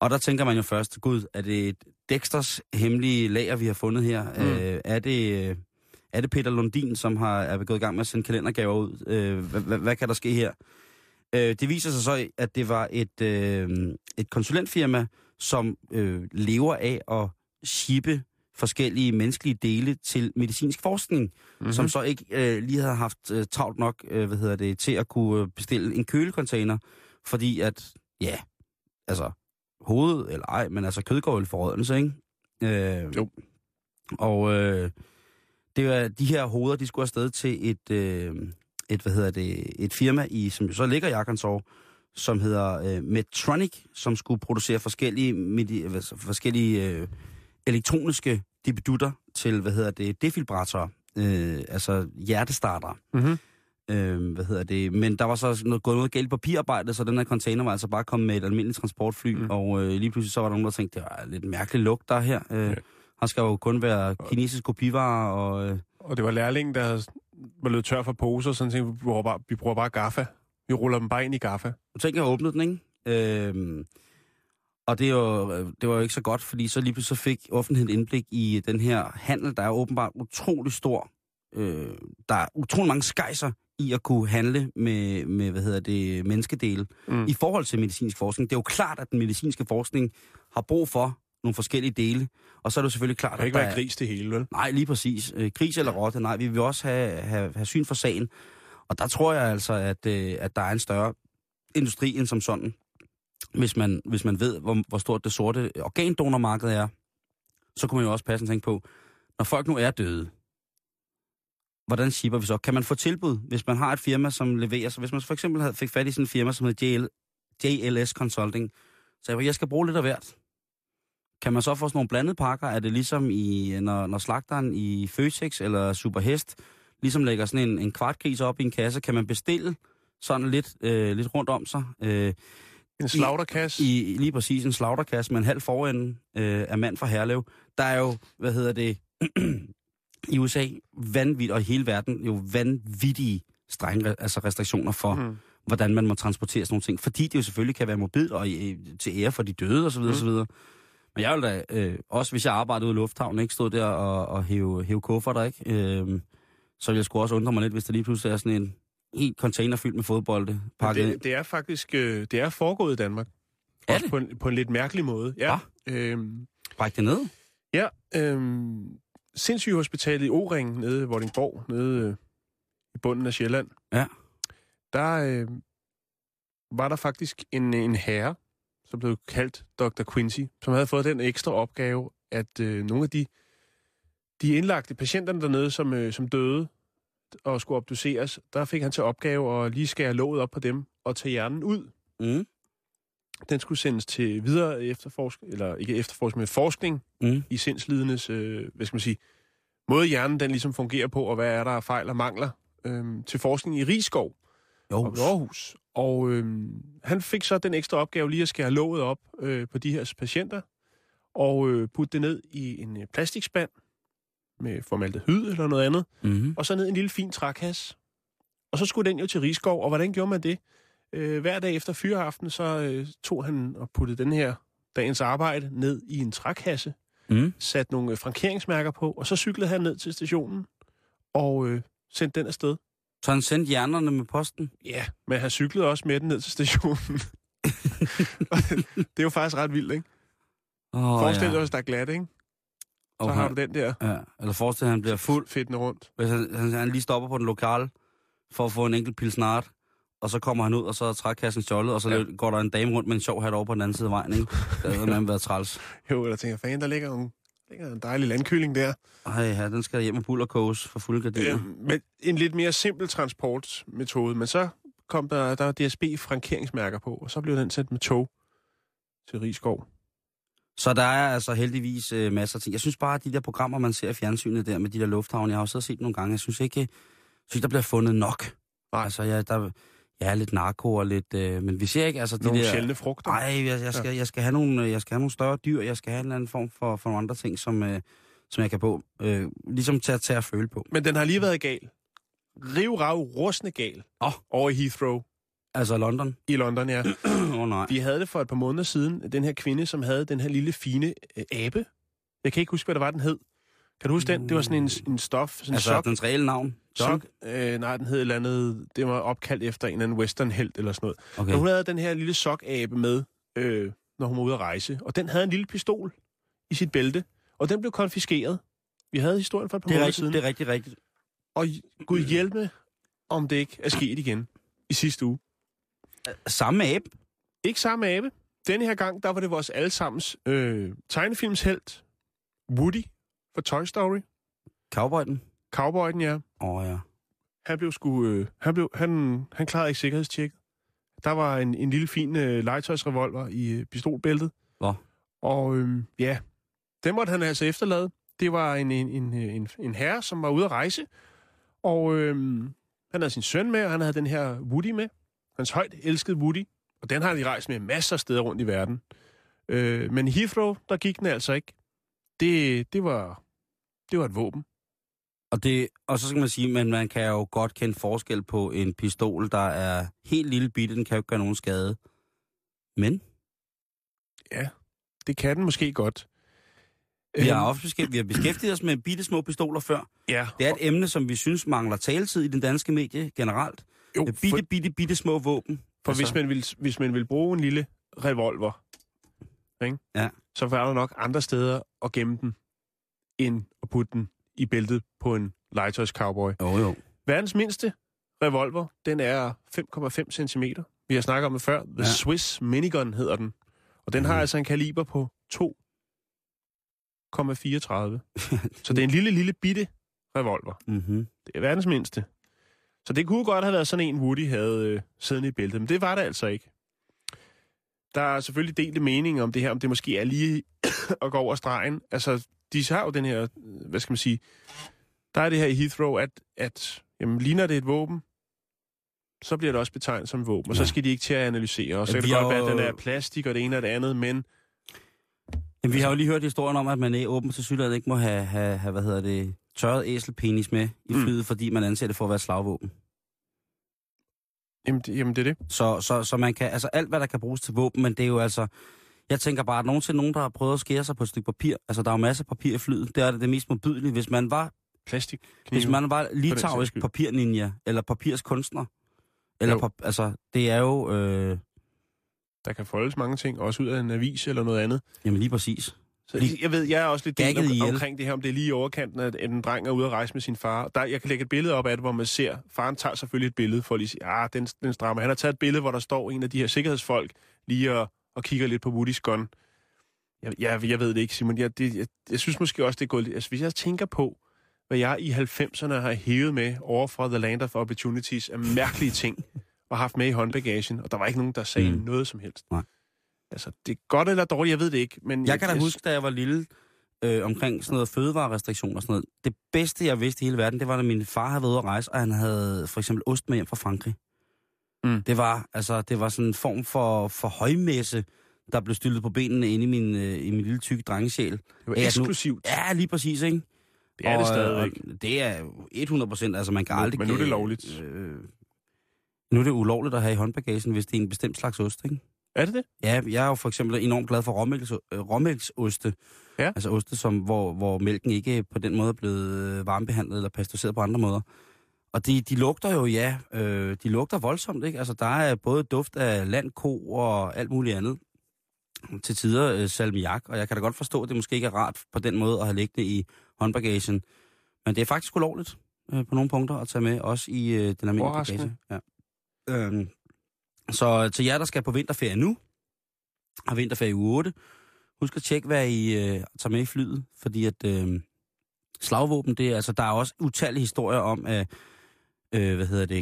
Og der tænker man jo først, gud, er det Dexters hemmelige lager, vi har fundet her? Er det Peter Lundin, som er gået i gang med at sende kalendergaver ud? Hvad kan der ske her? Det viser sig så, at det var et konsulentfirma, som lever af at shippe forskellige menneskelige dele til medicinsk forskning, som så ikke lige havde haft travlt nok til at kunne bestille en kølecontainer, fordi at, hovedet, eller ej, men altså kød går jo forrådelse, ikke? Jo. Og det var de her hoveder, de skulle afsted til et firma, som jo så ligger i Arkansas, som hedder Medtronic, som skulle producere forskellige elektroniske dibedutter til, defibratorer, altså hjertestartere. Men der var så gået noget galt papirarbejde, så den her container var altså bare kommet med et almindeligt transportfly, og lige pludselig så var der nogen, der tænkte, det er lidt mærkelig lugt der her. Han skal jo kun være kinesisk kopivarer. Og det var lærlingen, der var løbet tør for poser, sådan tænkte, vi bruger bare gaffa. Vi ruller dem bare ind i gaffa. Du tænker, jeg åbnede den, ikke? Og det var jo ikke så godt, fordi så lige pludselig så fik offentligheden indblik i den her handel, der er åbenbart utrolig stor. Der er utrolig mange skejser i at kunne handle med menneskedele i forhold til medicinsk forskning. Det er jo klart, at den medicinske forskning har brug for nogle forskellige dele, og så er det jo selvfølgelig klart, at der ikke være gris det hele, vel? Nej, lige præcis. Gris eller rotte, nej, vi vil også have syn for sagen. Og der tror jeg altså, at der er en større industri end som sådan, hvis man ved, hvor stort det sorte organdonormarked er, så kunne man jo også passe en ting på, når folk nu er døde, hvordan shipper vi så? Kan man få tilbud, hvis man har et firma, som leverer? Så hvis man for eksempel fik fat i sådan et firma, som hedder JLS Consulting, så jeg skal bruge lidt af hvert. Kan man så få sådan nogle blandede pakker? Er det ligesom, i, når slagteren i Føtex eller Superhest ligesom lægger sådan en kvartgris op i en kasse, kan man bestille sådan lidt rundt om sig? En slaughterkasse? Lige præcis, en slaughterkasse med en halv forende af mand fra Herlev. Der er jo, i USA vanvittigt, og i hele verden jo vanvittige strenge restriktioner for, hvordan man må transportere sådan nogle ting. Fordi det jo selvfølgelig kan være mobilt og til ære for de døde osv. osv. Men jeg ville da, også hvis jeg arbejdede ude i lufthavnen, ikke stod der og hæve kufferter, ikke? Så ville jeg sgu også undre mig lidt, hvis der lige pludselig er sådan en helt container fyldt med fodbolde pakket. Det er faktisk, det er foregået i Danmark. Også på en lidt mærkelig måde. Ja. Bræk det ned? Ja, Sindssygehospitalet i O-ringen nede i Vordingborg, nede i bunden af Sjælland. Ja. Der var der faktisk en herre, som blev kaldt Dr. Quincy, som havde fået den ekstra opgave, at nogle af de indlagte patienterne dernede, som døde og skulle obduceres, der fik han til opgave at lige skære låget op på dem og tage hjernen ud. Mm. Den skulle sendes til videre forskning i sindslidendes, måde hjernen den ligesom fungerer på, og hvad er der af fejl og mangler, til forskning i Riskov og Aarhus. Og han fik så den ekstra opgave lige at skære låget op på de her patienter, og putte det ned i en plastikspand med formaldehyd eller noget andet, og så ned i en lille fin trækasse. Og så skulle den jo til Riskov, og hvordan gjorde man det? Hver dag efter fyraften, så tog han og puttede den her dagens arbejde ned i en trækasse, satte nogle frankeringsmærker på, og så cyklede han ned til stationen og sendte den afsted. Så han sendte hjernerne med posten? Ja, men han cyklede også med den ned til stationen. Det er jo faktisk ret vildt, ikke? Forestil dig også, der er glat, ikke? Så har du den der. Ja. Eller forestil dig, han bliver fuld. Fedtende rundt. Hvis han lige stopper på den lokale for at få en enkelt pilsnart, og så kommer han ud, og så er trækassen stjålet, og så går der en dame rundt med en sjov hat over på den anden side af vejen, ikke? Der havde man været træls. Jo, eller tænker, fanden, der ligger en dejlig landkøling der. Ej, ja, den skal hjem og bullerkoges for fulde gardiner. Men en lidt mere simpel transportmetode, men så kom der DSB-frankeringsmærker på, og så blev den sendt med tog til Rigskov. Så der er altså heldigvis masser af ting. Jeg synes bare, at de der programmer, man ser i fjernsynet der, med de der lufthavne, jeg har også set nogle gange, jeg synes ikke, der bliver fundet nok. Nej. Altså, lidt narko og lidt... men vi ser ikke, altså... Nogle sjældne frugter. Nej, jeg skal have nogle større dyr, jeg skal have en eller anden form for nogle andre ting, som jeg kan på. Ligesom tage at føle på. Men den har lige været gal. Rusne gal. Over i Heathrow. Altså London? I London, ja. Nej. Vi havde det for et par måneder siden, den her kvinde, som havde den her lille, fine abe. Jeg kan ikke huske, hvad der var, den hed. Kan du huske den? Det var sådan en stof. Sådan altså sok. Dens reelle navn? Sok? Nej, den hed et eller andet... Det var opkaldt efter en eller anden westernhelt eller sådan noget. Okay. Men hun havde den her lille sokabe med, når hun var ude at rejse. Og den havde en lille pistol i sit bælte. Og den blev konfiskeret. Vi havde historien for et par måneder siden. Det er rigtigt. Og Gud hjælpe, om det ikke er sket igen i sidste uge. Samme abe? Ikke samme abe. Denne her gang, der var det vores allesammens tegnefilmshelt, Woody, for Toy Story. Cowboyden, ja. Ja. Han blev sgu... han klarede ikke sikkerhedstjekket. Der var en lille fin legetøjsrevolver i pistolbæltet. Hvad? Og den måtte han altså efterlade. Det var en herre, som var ude at rejse. Og han havde sin søn med, og han havde den her Woody med. Hans højt elskede Woody. Og den har de rejst med masser af steder rundt i verden. Men Heathrow, der gik den altså ikke. Det var et våben. Og så skal man sige, men man kan jo godt kende forskel på en pistol, der er helt lille bitte, den kan jo ikke gøre nogen skade. Men? Ja, det kan den måske godt. Vi har beskæftiget os med bitte små pistoler før. Ja. Det er et emne, som vi synes mangler taletid i den danske medie generelt. Jo, bitte små våben. For altså, hvis man vil bruge en lille revolver, ikke? Ja. Så var der nok andre steder at gemme den, end at putte den i bæltet på en legetøjs-cowboy. Jo. Verdens mindste revolver, den er 5,5 centimeter. Vi har snakket om det før. The Swiss Minigun hedder den. Og den har altså en kaliber på 2,34. Så det er en lille bitte revolver. Mm-hmm. Det er verdens mindste. Så det kunne godt have været sådan en, Woody havde siddende i bæltet, men det var det altså ikke. Der er selvfølgelig delte meninger om det her, om det måske er lige at gå over stregen. Altså, de har jo den her, hvad skal man sige, der er det her i Heathrow, at jamen, ligner det et våben, så bliver det også betegnet som våben, og så skal de ikke til at analysere. Og så kan det godt være, at den er plastik og det ene og det andet, men... Jamen, vi har jo lige hørt historien om, at man åbent til syglet ikke må have hvad hedder det, tørret æselpenis med i flyet, fordi man anser det for at være slagvåben. Jamen, det er det. Så man kan, altså alt, hvad der kan bruges til våben, men det er jo altså... Jeg tænker bare, at nogen, der har prøvet at skære sig på et stykke papir, altså der er jo masser af papir i flyet, det er det mest modbydelige. Hvis man var... Plastikknive. Hvis man var litauisk papirninja, eller papirskunstner, eller altså, det er jo... Der kan foldes mange ting, også ud af en avis eller noget andet. Jamen lige præcis. Så, jeg ved, jeg er også lidt delt omkring det her, om det er lige i overkanten, at en dreng er ude at rejse med sin far. Der, jeg kan lægge et billede op af det, hvor man ser, faren tager selvfølgelig et billede for at lige sige, den strammer. Han har taget et billede, hvor der står en af de her sikkerhedsfolk lige og kigger lidt på Woody's gun. Jeg ved det ikke, Simon. Jeg synes måske også, det er gået lidt... Altså, hvis jeg tænker på, hvad jeg i 90'erne har hævet med over fra The Land of Opportunities af mærkelige ting, og haft med i håndbagagen, og der var ikke nogen, der sagde noget som helst. Nej. Altså, det er godt eller dårligt, jeg ved det ikke. Men jeg kan da huske, da jeg var lille, omkring sådan noget fødevarerestriktioner og sådan noget. Det bedste, jeg vidste i hele verden, det var, at min far havde været ude at rejse, og han havde for eksempel ost med hjem fra Frankrig. Mm. Det var sådan en form for højmesse, der blev styltet på benene inde i min lille tykke drengesjæl. Det var eksklusivt. Ja, lige præcis, ikke? Det er det stadigvæk. Det er 100%, altså man kan aldrig... Men nu er det lovligt. Nu er det ulovligt at have i håndbagagen, hvis det er en bestemt slags ost, ikke? Er det det? Ja, jeg er jo for eksempel enormt glad for råmælksoste. Ja. Altså oste, som, hvor mælken ikke på den måde er blevet varmebehandlet eller pasteuriseret på andre måder. Og de lugter jo, de lugter voldsomt, ikke? Altså der er både duft af land, ko og alt muligt andet. Til tider salmiak, og jeg kan da godt forstå, at det måske ikke er rart på den måde at have liggende i håndbagagen. Men det er faktisk ulovligt på nogle punkter at tage med, også i den almindelige bagage. Ja. Så til jer, der skal på vinterferie nu, og vinterferie uge 8, husk at tjekke, hvad I tager med i flyet, fordi at slagvåben, det er, altså, der er også utallige historier om, at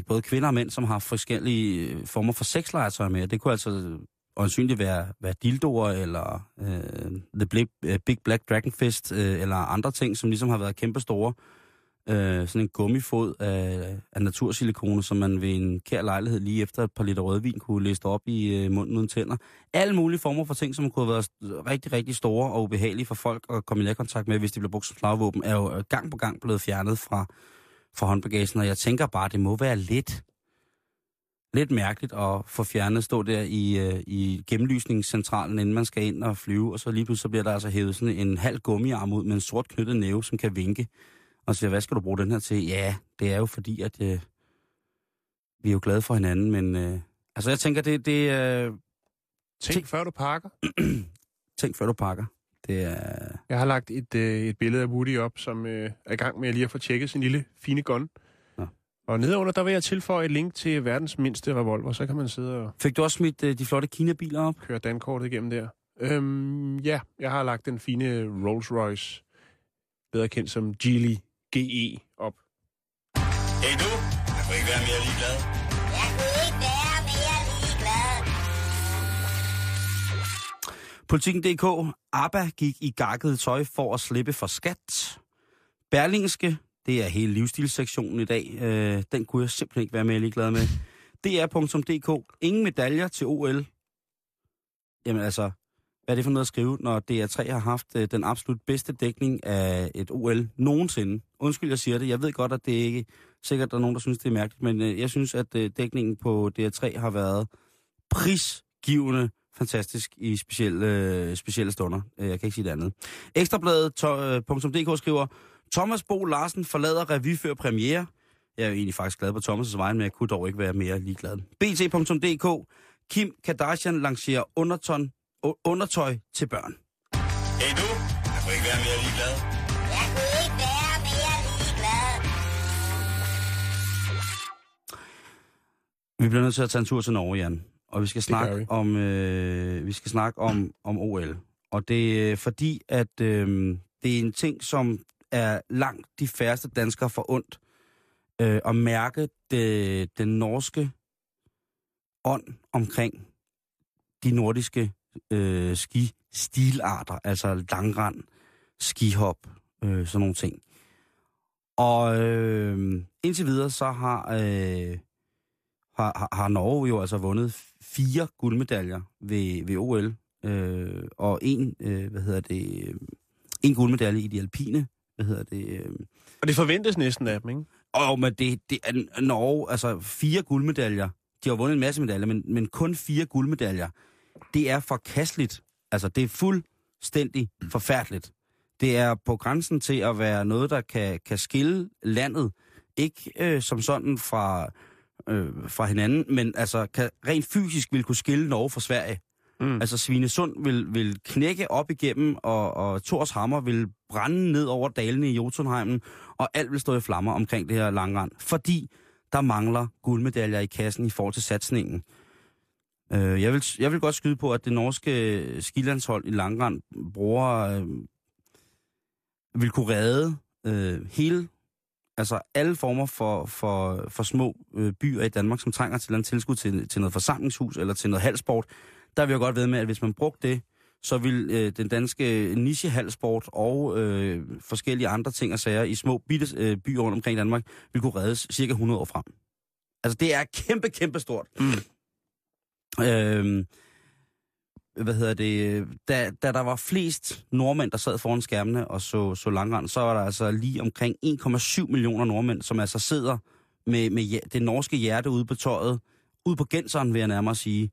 både kvinder og mænd, som har forskellige former for sexlegetøj med, det kunne altså åndsynligt være dildoer, eller The Big Black Dragon Fist, eller andre ting, som ligesom har været kæmpestore. Sådan en gummifod af natursilikone, som man ved en kær lejlighed lige efter et par liter rødvin kunne liste op i munden uden tænder. Alle mulige former for ting, som kunne have været rigtig, rigtig store og ubehagelige for folk at komme i nærkontakt med, hvis de blev brugt som slagvåben, er jo gang på gang blevet fjernet fra håndbagagen. Og jeg tænker bare, det må være lidt mærkeligt at få fjernet, stå der i gennemlysningscentralen, inden man skal ind og flyve, og så lige pludselig så bliver der altså hævet sådan en halv gummiarm ud med en sort knyttet næve, som kan vinke. Og siger, hvad skal du bruge den her til? Ja, det er jo fordi, at vi er jo glade for hinanden, men... altså, jeg tænker, det er... Tænk før du pakker. Tænk før du pakker. Det er... Jeg har lagt et billede af Woody op, som er i gang med lige at få tjekket sin lille fine gun. Nå. Og nedenunder, der vil jeg tilføje et link til verdens mindste revolver, så kan man sidde og... Fik du også smidt de flotte Kina-biler op? Køre dankortet igennem der. Ja, jeg har lagt den fine Rolls Royce, bedre kendt som Geely. GE op. Hey du, jeg kunne ikke være mere ligeglad. Politiken.dk. ABBA gik i gakket tøj for at slippe for skat. Berlingske, det er hele livsstilssektionen i dag. Den kunne jeg simpelthen ikke være mere ligeglad med. DR.dk. Ingen medaljer til OL. Jamen altså... Hvad er det for noget at skrive, når DR3 har haft den absolut bedste dækning af et OL nogensinde? Undskyld, jeg siger det. Jeg ved godt, at det ikke sikkert der er nogen, der synes, det er mærkeligt, men jeg synes, at dækningen på DR3 har været prisgivende fantastisk i specielle stunder. Jeg kan ikke sige det andet. Ekstrabladet.dk skriver, Thomas Bo Larsen forlader revyfør premiere. Jeg er jo egentlig faktisk glad på Thomas' vejen, men jeg kunne dog ikke være mere ligeglad. BT.dk. Kim Kardashian lancerer undertøj til børn. Hey du, jeg kunne ikke være mere ligeglad. Jeg kunne ikke være mere ligeglad. Vi bliver nødt til at tage en tur til Norge, Jan. Og vi skal snakke om, om OL. Og det er fordi, at det er en ting, som er langt de færreste danskere forundt at mærke den norske ånd omkring de nordiske ski-stilarter, altså langrand, skihop, sådan nogle ting. Og indtil videre så har Norge jo altså vundet 4 guldmedaljer ved OL, og en guldmedalje i de alpine, Og det forventes næsten af dem, ikke? Og men det er Norge, altså 4 guldmedaljer. De har vundet en masse medaljer, men kun 4 guldmedaljer. Det er forkasteligt. Altså, det er fuldstændig forfærdeligt. Det er på grænsen til at være noget, der kan skille landet. Ikke som sådan fra hinanden, men altså kan rent fysisk vil kunne skille Norge fra Sverige. Mm. Altså Svinesund vil knække op igennem, og Torshammer vil brænde ned over dalene i Jotunheimen, og alt vil stå i flammer omkring det her langrand, fordi der mangler guldmedaljer i kassen i forhold til satsningen. Jeg vil godt skyde på, at det norske skilandshold i langrand vil kunne redde hele, altså alle former for små byer i Danmark, som trænger til et tilskud til noget forsamlingshus eller til noget halsport. Der vil jeg godt ved med, at hvis man brugte det, så vil den danske niche-halsport og forskellige andre ting og sager i små bitte byer rundt omkring Danmark, vil kunne reddes cirka 100 år frem. Altså det er kæmpe, kæmpe stort. Mm. Da der var flest nordmænd, der sad foran skærmene og så langrand, så var der altså lige omkring 1,7 millioner nordmænd, som altså sidder med det norske hjerte ude på tøjet, ude på genseren vil jeg nærmere sige,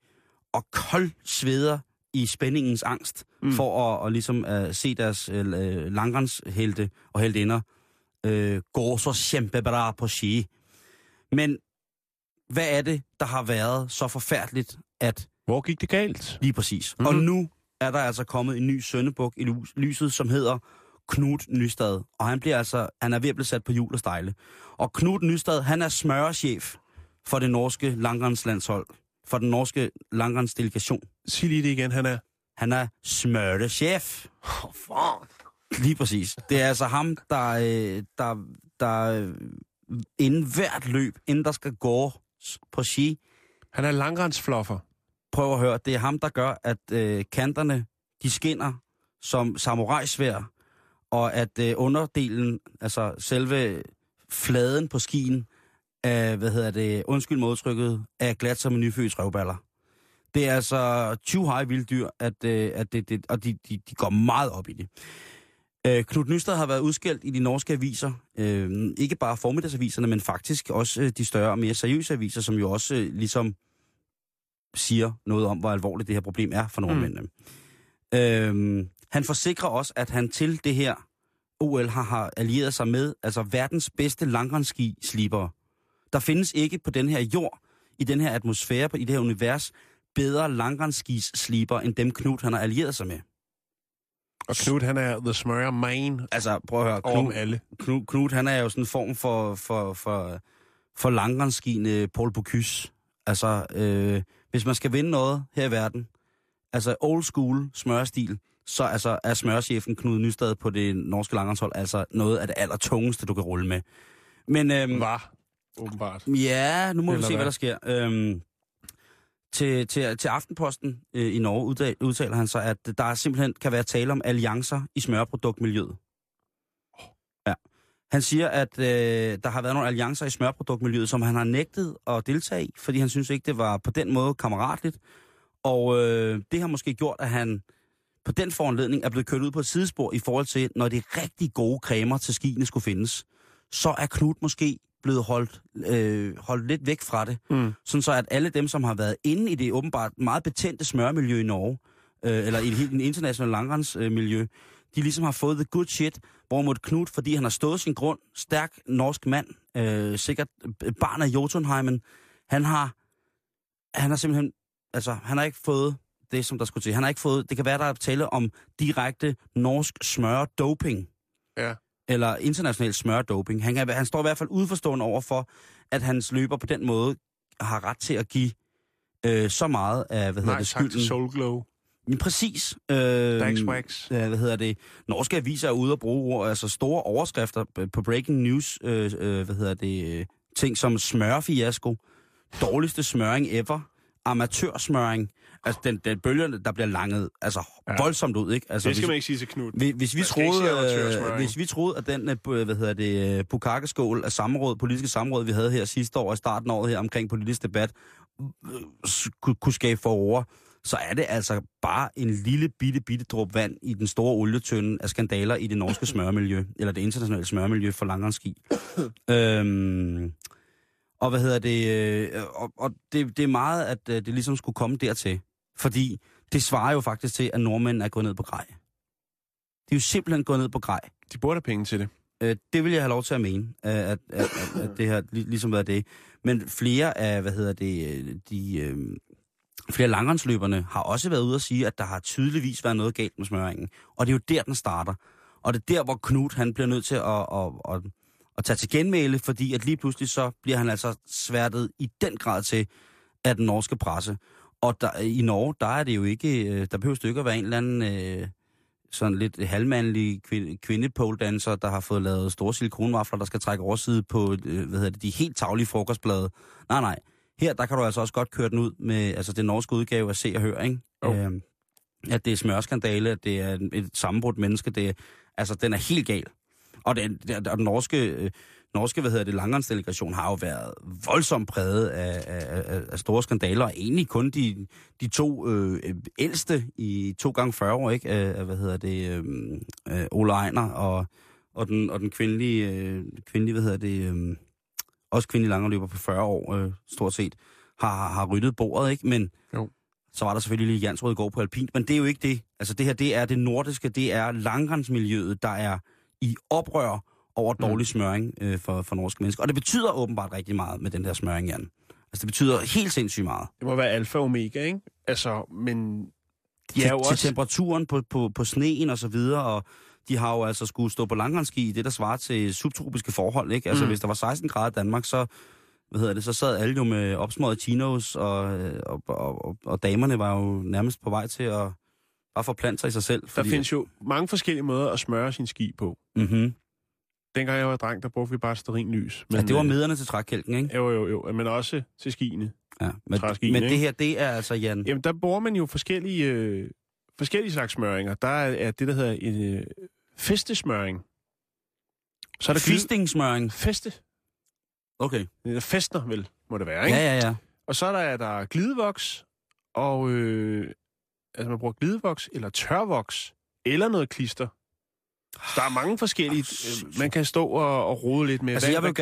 og kold sveder i spændingens angst, for at ligesom se deres langrendshelte og heltinder gå så kæmpebra på ski. Men hvad er det, der har været så forfærdeligt, at... Hvor gik det galt? Lige præcis. Mm-hmm. Og nu er der altså kommet en ny søndebuk i lyset, som hedder Knut Nystad. Og han er ved at blive sat på hjul og stejle. Og Knut Nystad, han er smørechef for det norske langrendslandshold. For den norske langrensdelegation. Sig lige det igen, han er? Han er smørechef. Oh, fuck. Lige præcis. Det er altså ham, der inden hvert løb, inden der skal gå på ski. Han er langrensfluffer. Prøv at høre, det er ham, der gør, at kanterne, de skinner som samurajsvær, og at underdelen, altså selve fladen på skien, undskyld modtrykket, er glat som en nyfødt røvballer. Det er altså 20 high vilddyr, og de går meget op i det. Knut Nystad har været udskældt i de norske aviser, ikke bare formiddagsaviserne, men faktisk også de større og mere seriøse aviser, som jo også ligesom siger noget om, hvor alvorligt det her problem er for nordmændene. Han forsikrer også, at han til det her OL har allieret sig med altså verdens bedste langrendski-slipere. Der findes ikke på den her jord, i den her atmosfære, i det her univers, bedre langrendskis-sliber end dem Knut, han har allieret sig med. Og Knut, han er the smørre man. Altså, prøv at høre, Knut, han er jo sådan en form for langrendskine Paul Bocuse. Altså, hvis man skal vinde noget her i verden, altså old school smørestil, så altså, er smørchefen Knut Nystad på det norske langrendshold altså noget af det allertungeste, du kan rulle med. Men... åbenbart. Ja, nu må vi se, hvad der sker. Til Aftenposten i Norge udtaler han sig, at der simpelthen kan være tale om alliancer i smørproduktmiljøet. Ja. Han siger, at der har været nogle alliancer i smørproduktmiljøet, som han har nægtet at deltage i, fordi han synes ikke, det var på den måde kammeratligt. Og det har måske gjort, at han på den foranledning er blevet kørt ud på et sidespor i forhold til, når de rigtig gode cremer til skiene skulle findes. Så er Knut måske blevet holdt lidt væk fra det, sådan så at alle dem, som har været inde i det åbenbart meget betændte smørmiljø i Norge, eller i den internationale langrendsmiljø, de ligesom har fået the good shit, hvorimod Knut, fordi han har stået sin grund, stærk norsk mand, sikkert barn af Jotunheimen, han har simpelthen, altså han har ikke fået det, som der skulle til. Han har ikke fået, det kan være, der er tale om direkte norsk smør-doping. Ja. Eller international smørdoping. Han står i hvert fald udforstående over for, at hans løber på den måde har ret til at give så meget af skylden. Nej, tak til Soul Glow. Men præcis. Dagswags. Hvad hedder det? Norske aviser er ude at bruge ord, altså store overskrifter på breaking news, ting som smørfiasko, dårligste smøring ever, amatørsmøring, altså den bølge, der bliver langet, altså voldsomt ud, ikke? Altså, det skal man ikke sige til Knut. Hvis vi troede, at den, bukkakeskål af politiske samråd, vi havde her sidste år, i starten af året her omkring politisk debat, kunne skabe forår, så er det altså bare en lille bitte dråbe vand i den store olietønde af skandaler i det norske smørmiljø, eller det internationale smørmiljø for langrendsski. Det er meget, at det ligesom skulle komme dertil. Fordi det svarer jo faktisk til, at nordmændene er gået ned på grej. De er jo simpelthen gået ned på grej. De burde have penge til det. Det vil jeg have lov til at mene, at det har ligesom været det. Men flere af, flere langrendsløberne har også været ude at sige, at der har tydeligvis været noget galt med smøringen. Og det er jo der, den starter. Og det er der, hvor Knut han bliver nødt til at tage til genmæle, fordi at lige pludselig så bliver han altså sværtet i den grad til af den norske presse. Og i Norge, der er det jo ikke, der behøver stykker at være en eller anden sådan lidt halvmandlig kvinde-poledanser, der har fået lavet store silikonvafler, der skal trække overside på, de helt taglige frokostblade. Nej. Her, der kan du altså også godt køre den ud med, altså den norske udgave af Se og Hør, ikke? Oh. At det er smørskandale, at det er et sammenbrudt menneske, den er helt gal. Og den norske langrendsdelegation har jo været voldsomt præget af store skandaler, og egentlig kun de to ældste i 2x40 år, ikke? Ole Ejner og den kvindelige også kvindelige langrendsløber på 40 år, stort set, har ryddet bordet, ikke? Men jo. Så var der selvfølgelig lige Jans Rødegård på alpint, men det er jo ikke det. Altså det her, det er det nordiske, det er langrendsmiljøet, der er i oprør over dårlig smøring for norske mennesker. Og det betyder åbenbart rigtig meget med den der smøring, Jan. Altså det betyder helt sindssygt meget. Det må være alfa og omega, ikke? Altså, men... Til temperaturen på sneen og så videre, og de har jo altså skulle stå på langrendsski i det, der svarer til subtropiske forhold, ikke? Altså hvis der var 16 grader i Danmark, så... så sad alle jo med opsmøget chinos, og damerne var jo nærmest på vej til at bare forplante sig i sig selv. Der findes jo mange forskellige måder at smøre sin ski på. Mm-hmm. Dengang jeg var dreng, der brugte vi bare stearinlys. Men, ja, det var midlerne til trækkælken, ikke? Jo, men også til skiene. Ja, men det her, det er altså, Jan... Jamen, der bruger man jo forskellige slags smøringer. Der er det, der hedder en festesmøring. Så er det fistingsmøring? Feste. Okay. Festner, vel, må det være, ikke? Ja. Og så er der glidevoks, og man bruger glidevoks, eller tørvoks, eller noget klister. Der er mange forskellige, man kan stå og rode lidt med. Altså, hvad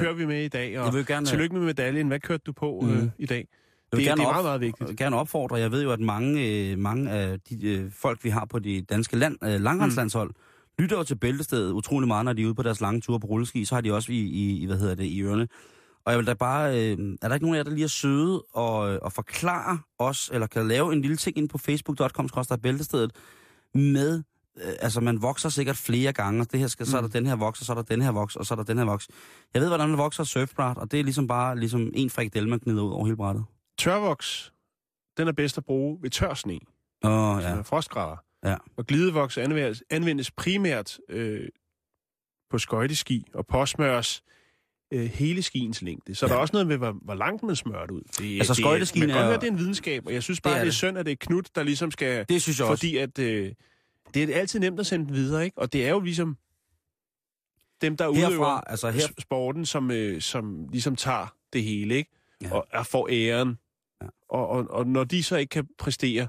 kører vi med i dag? Og tillykke med medaljen, hvad kørte du på i dag? Det er meget, meget vigtigt. Jeg vil gerne opfordre, jeg ved jo, at mange af de folk, vi har på det danske langrendslandshold, lytter jo til bæltestedet utrolig meget, når de er ude på deres lange ture på rulleski, så har de også i ørerne. Og jeg vil da bare... er der ikke nogen af jer, der lige er søde og forklare os, eller kan lave en lille ting inde på facebook.com/bæltestedet med... man vokser sikkert flere gange, og det her skal, så er der den her voks, og så er der den her voks, og så er der den her voks. Jeg ved, hvordan man vokser surfbræt, og det er ligesom en frikadelle, man gnider ud over hele brættet. Tørvoks, den er bedst at bruge ved tør sne. Frostgrader. Ja. Og glidevoks anvendes primært på skøjteski og påsmøres hele skiens længde. Så er der også noget med, hvor langt man smører det ud. Skøjteskien man kan godt høre, det er en videnskab, og jeg synes bare, det er synd, at det er Knut, der ligesom skal... Det synes jeg også. Fordi at det er altid nemt at sende dem videre, ikke? Og det er jo ligesom dem, der udøver sporten, som ligesom tager det hele, ikke? Ja. Og får æren. Ja. Og når de så ikke kan præstere,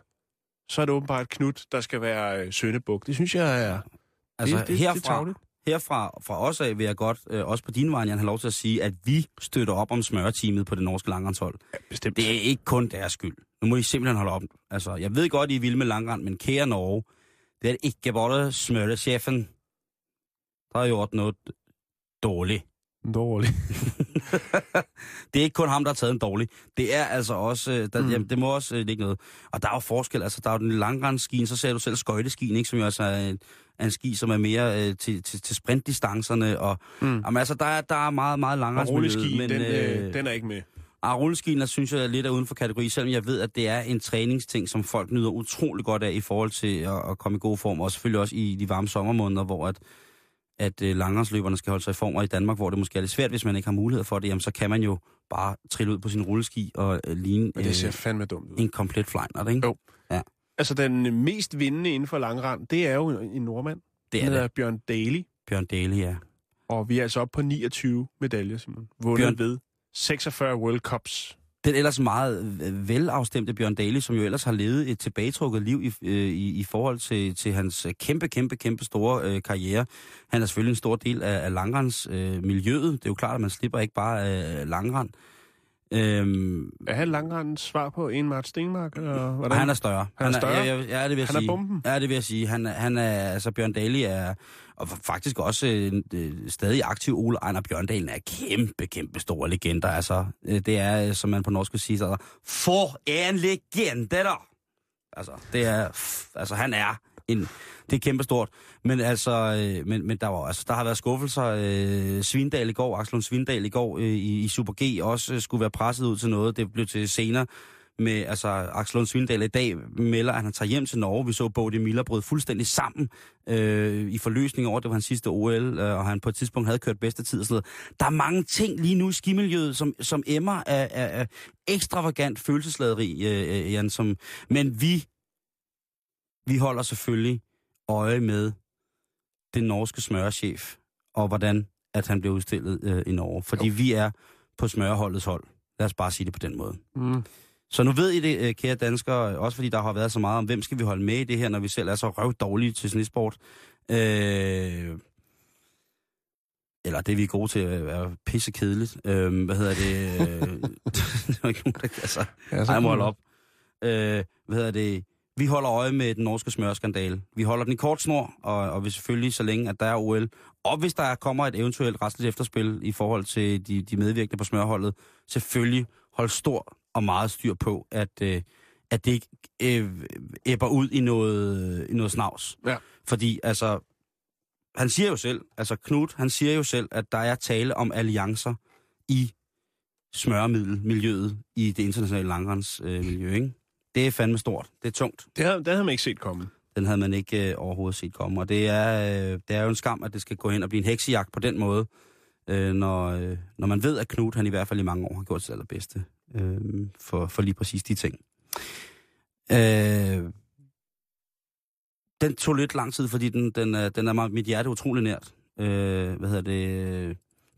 så er det åbenbart Knut, der skal være søndebuk. Det synes jeg er... Herfra fra os af vil jeg godt, også på din vej, Jan, have lov til at sige, at vi støtter op om smørteamet på det norske langrendshold. Ja, bestemt. Det er ikke kun deres skyld. Nu må I simpelthen holde op. Altså, jeg ved godt, I er vilde med langrend, men kære Norge, det er ikke bare smørtechefen, der har gjort noget dårligt. Dårligt. Det er ikke kun ham, der har taget en dårlig. Det er altså også... det må også ligge noget. Og der er jo forskel. Altså, der er jo den langrendskien, så ser du selv skøjteskien, ikke? Som jo altså er en ski, som er mere til sprintdistancerne. Og, jamen, altså, der er meget, meget langrensmiljøet. Og rulleskien, den er ikke med. Rulleskiler synes jeg lidt er uden for kategori, selvom jeg ved, at det er en træningsting, som folk nyder utrolig godt af i forhold til at komme i god form, og selvfølgelig også i de varme sommermåneder, hvor at langrensløberne skal holde sig i form, og i Danmark, hvor det måske er lidt svært, hvis man ikke har mulighed for det, jamen, så kan man jo bare trille ud på sin rulleski og ligne det ser fandme dumt ud. En komplet flyner, ikke? Jo. Ja. Altså, den mest vindende inden for langrand, det er jo en nordmand. Det er det. Bjørn Dæhlie. Bjørn Dæhlie, ja. Og vi er altså oppe på 29 medaljer, Simon. Vundet ved 46 World Cups. Den ellers meget velafstemte Bjørn Dæhlie, som jo ellers har levet et tilbagetrukket liv i forhold til hans kæmpe store karriere. Han er selvfølgelig en stor del af langrendsmiljøet. Det er jo klart, at man slipper ikke bare langrend. Er han langrendens svar på Enmart Stenmark? Eller han er større. Han er bomben? Ja, det vil jeg sige. Han er, altså Bjørn Dæhlie er, og faktisk også stadig aktiv. Ole Ejner Bjørndalen er kæmpe store legender. Altså, det er, som man på norsk vil sige, så for en legende der! Altså, det er, han er det er kæmpestort, men men der var der har været skuffelser. Svindal i går, Axel Svindal i går i Super G også skulle være presset ud til noget. Det blev til senere med Axel Svindal i dag melder, at han tager hjem til Norge. Vi så Bodil Miller brød fuldstændig sammen i forløsning over, det var hans sidste OL, og han på et tidspunkt havde kørt bedste tid og sådan noget. Der er mange ting lige nu i skimiljøet, som emmer af ekstravagant følelsesladeri, Jan, men vi holder selvfølgelig øje med den norske smørchef, og hvordan at han bliver udstillet i Norge. Fordi vi er på smørholdets hold. Lad os bare sige det på den måde. Mm. Så nu ved I det, kære danskere, også fordi der har været så meget om, hvem skal vi holde med i det her, når vi selv er så røvdårlige til snesport. Eller det, vi er gode til, er pissekedeligt. Der er ikke nogen, der kan sig. Ej, må holde op. Vi holder øje med den norske smørskandale. Vi holder den i kort snor, og vi selvfølgelig, så længe at der er OL. Og hvis der kommer et eventuelt retsligt efterspil i forhold til de medvirkende på smørholdet, selvfølgelig holde stor og meget styr på, at det ikke æbber ud i noget snavs. Ja. Fordi han siger jo selv, Knut, han siger jo selv, at der er tale om alliancer i smørmiddelmiljøet i det internationale langrendsmiljø, ikke? Det er fandme stort. Det er tungt. Den havde man ikke set komme. Den havde man ikke overhovedet set komme. Og det er jo en skam, at det skal gå hen og blive en heksejagt på den måde, når man ved, at Knut, han i hvert fald i mange år har gjort sit allerbedste for lige præcis de ting. Den tog lidt lang tid, fordi den er mit hjerte utrolig nært.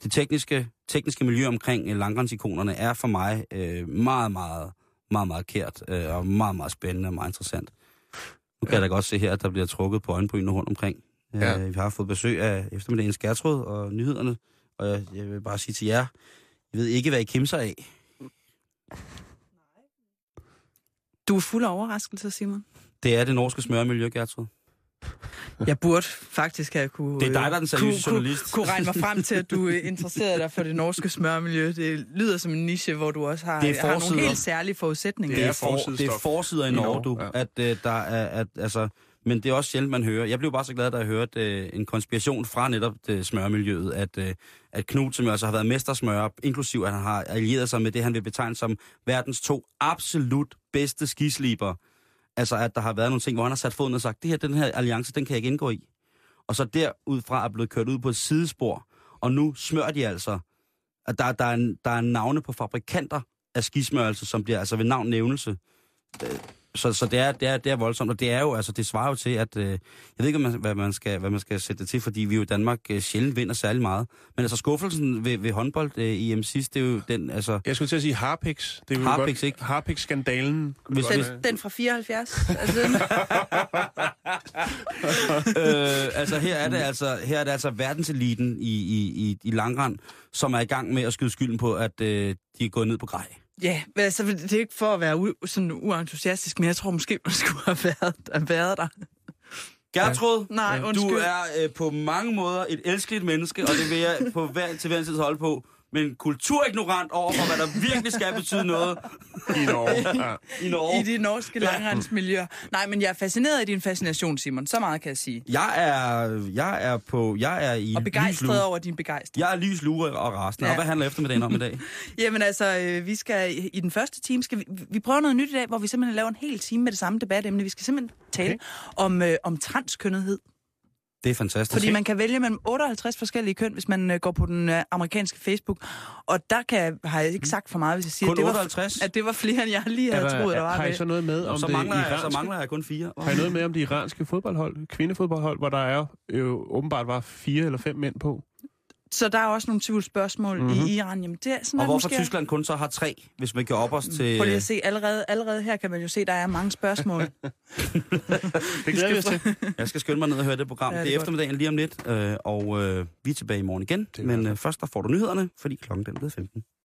Det tekniske miljø omkring langrendsikonerne er for mig meget, meget kært, og meget, meget spændende og meget interessant. Nu kan jeg da godt se her, at der bliver trukket på øjenbrynene rundt omkring. Vi har fået besøg af eftermiddagens Gertrud og nyhederne, og jeg vil bare sige til jer, jeg ved ikke, hvad I kimser af. Du er fuld af overraskelse, Simon. Det er det norske smørmiljø, Gertrud. Jeg burde faktisk have kunne regne mig frem til, at du interesserede dig for det norske smørmiljø. Det lyder som en niche, hvor du også har nogle helt særlige forudsætninger. Det er forsider i Norge, du. Ja. Men det er også sjældent, man hører. Jeg blev bare så glad, da jeg hørte en konspiration fra netop smørmiljøet, at Knut, som altså har været mestersmører, inklusiv at han har allieret sig med det, han vil betegne som verdens 2 absolut bedste skisliber. Altså, at der har været nogle ting, hvor han har sat foden og sagt, den her alliance, den kan jeg ikke indgå i. Og så derudfra er blevet kørt ud på et sidespor, og nu smører de altså. At der er navne på fabrikanter af skismørelse, som bliver ved navnnævnelse. Så det er voldsomt, og det er jo, det svarer jo til, at jeg ved ikke, hvad man skal sætte det til, fordi vi jo i Danmark sjældent vinder særlig meget. Men skuffelsen ved håndbold i EM sidst, det er jo den, Jeg skulle til at sige Harpix. Det er jo Harpix, ikke? Harpix-skandalen. Den fra 74. Her er det verdenseliten i langrand, som er i gang med at skyde skylden på, at de er gået ned på grej. Ja, det er ikke for at være sådan uentusiastisk, men jeg tror måske, man skulle have været der. Gertrud, du er på mange måder et elskeligt menneske, og det vil jeg til hver tid holde på. men kulturignorant overfor, hvad der virkelig skal betyde noget i Norge. Ja. I Norge. I det norske langrensmiljø. Nej, men jeg er fascineret af din fascination, Simon. Så meget kan jeg sige. Jeg er i og begejstret lyslure. Over din begejstring. Jeg er lyslure og rasende. Ja. Og hvad handler eftermiddagen om i dag? Jamen altså, vi skal i den første time, skal vi prøver noget nyt i dag, hvor vi simpelthen laver en hel time med det samme debatemne. Vi skal simpelthen tale om transkønnethed. Det er fantastisk. Fordi man kan vælge mellem 58 forskellige køn, hvis man går på den amerikanske Facebook. Og der har jeg ikke sagt for meget, hvis jeg siger, at det var flere, end jeg lige havde troet, der var. Har I så noget med om så mangler jeg kun 4. Har I noget med om det iranske fodboldhold, kvindefodboldhold, hvor der åbenbart var 4 eller 5 mænd på? Så der er også nogle tvivlsspørgsmål i Iran. Jamen, det er sådan, og hvorfor måske Tyskland kun så har 3, hvis man kan op os til... Prøv lige at se, allerede her kan man jo se, der er mange spørgsmål. Det glæder jeg til. Jeg skal skynde mig ned og høre det program. Ja, det er eftermiddagen lige om lidt, og vi er tilbage i morgen igen. Men først der får du nyhederne, fordi klokken den er blevet 15.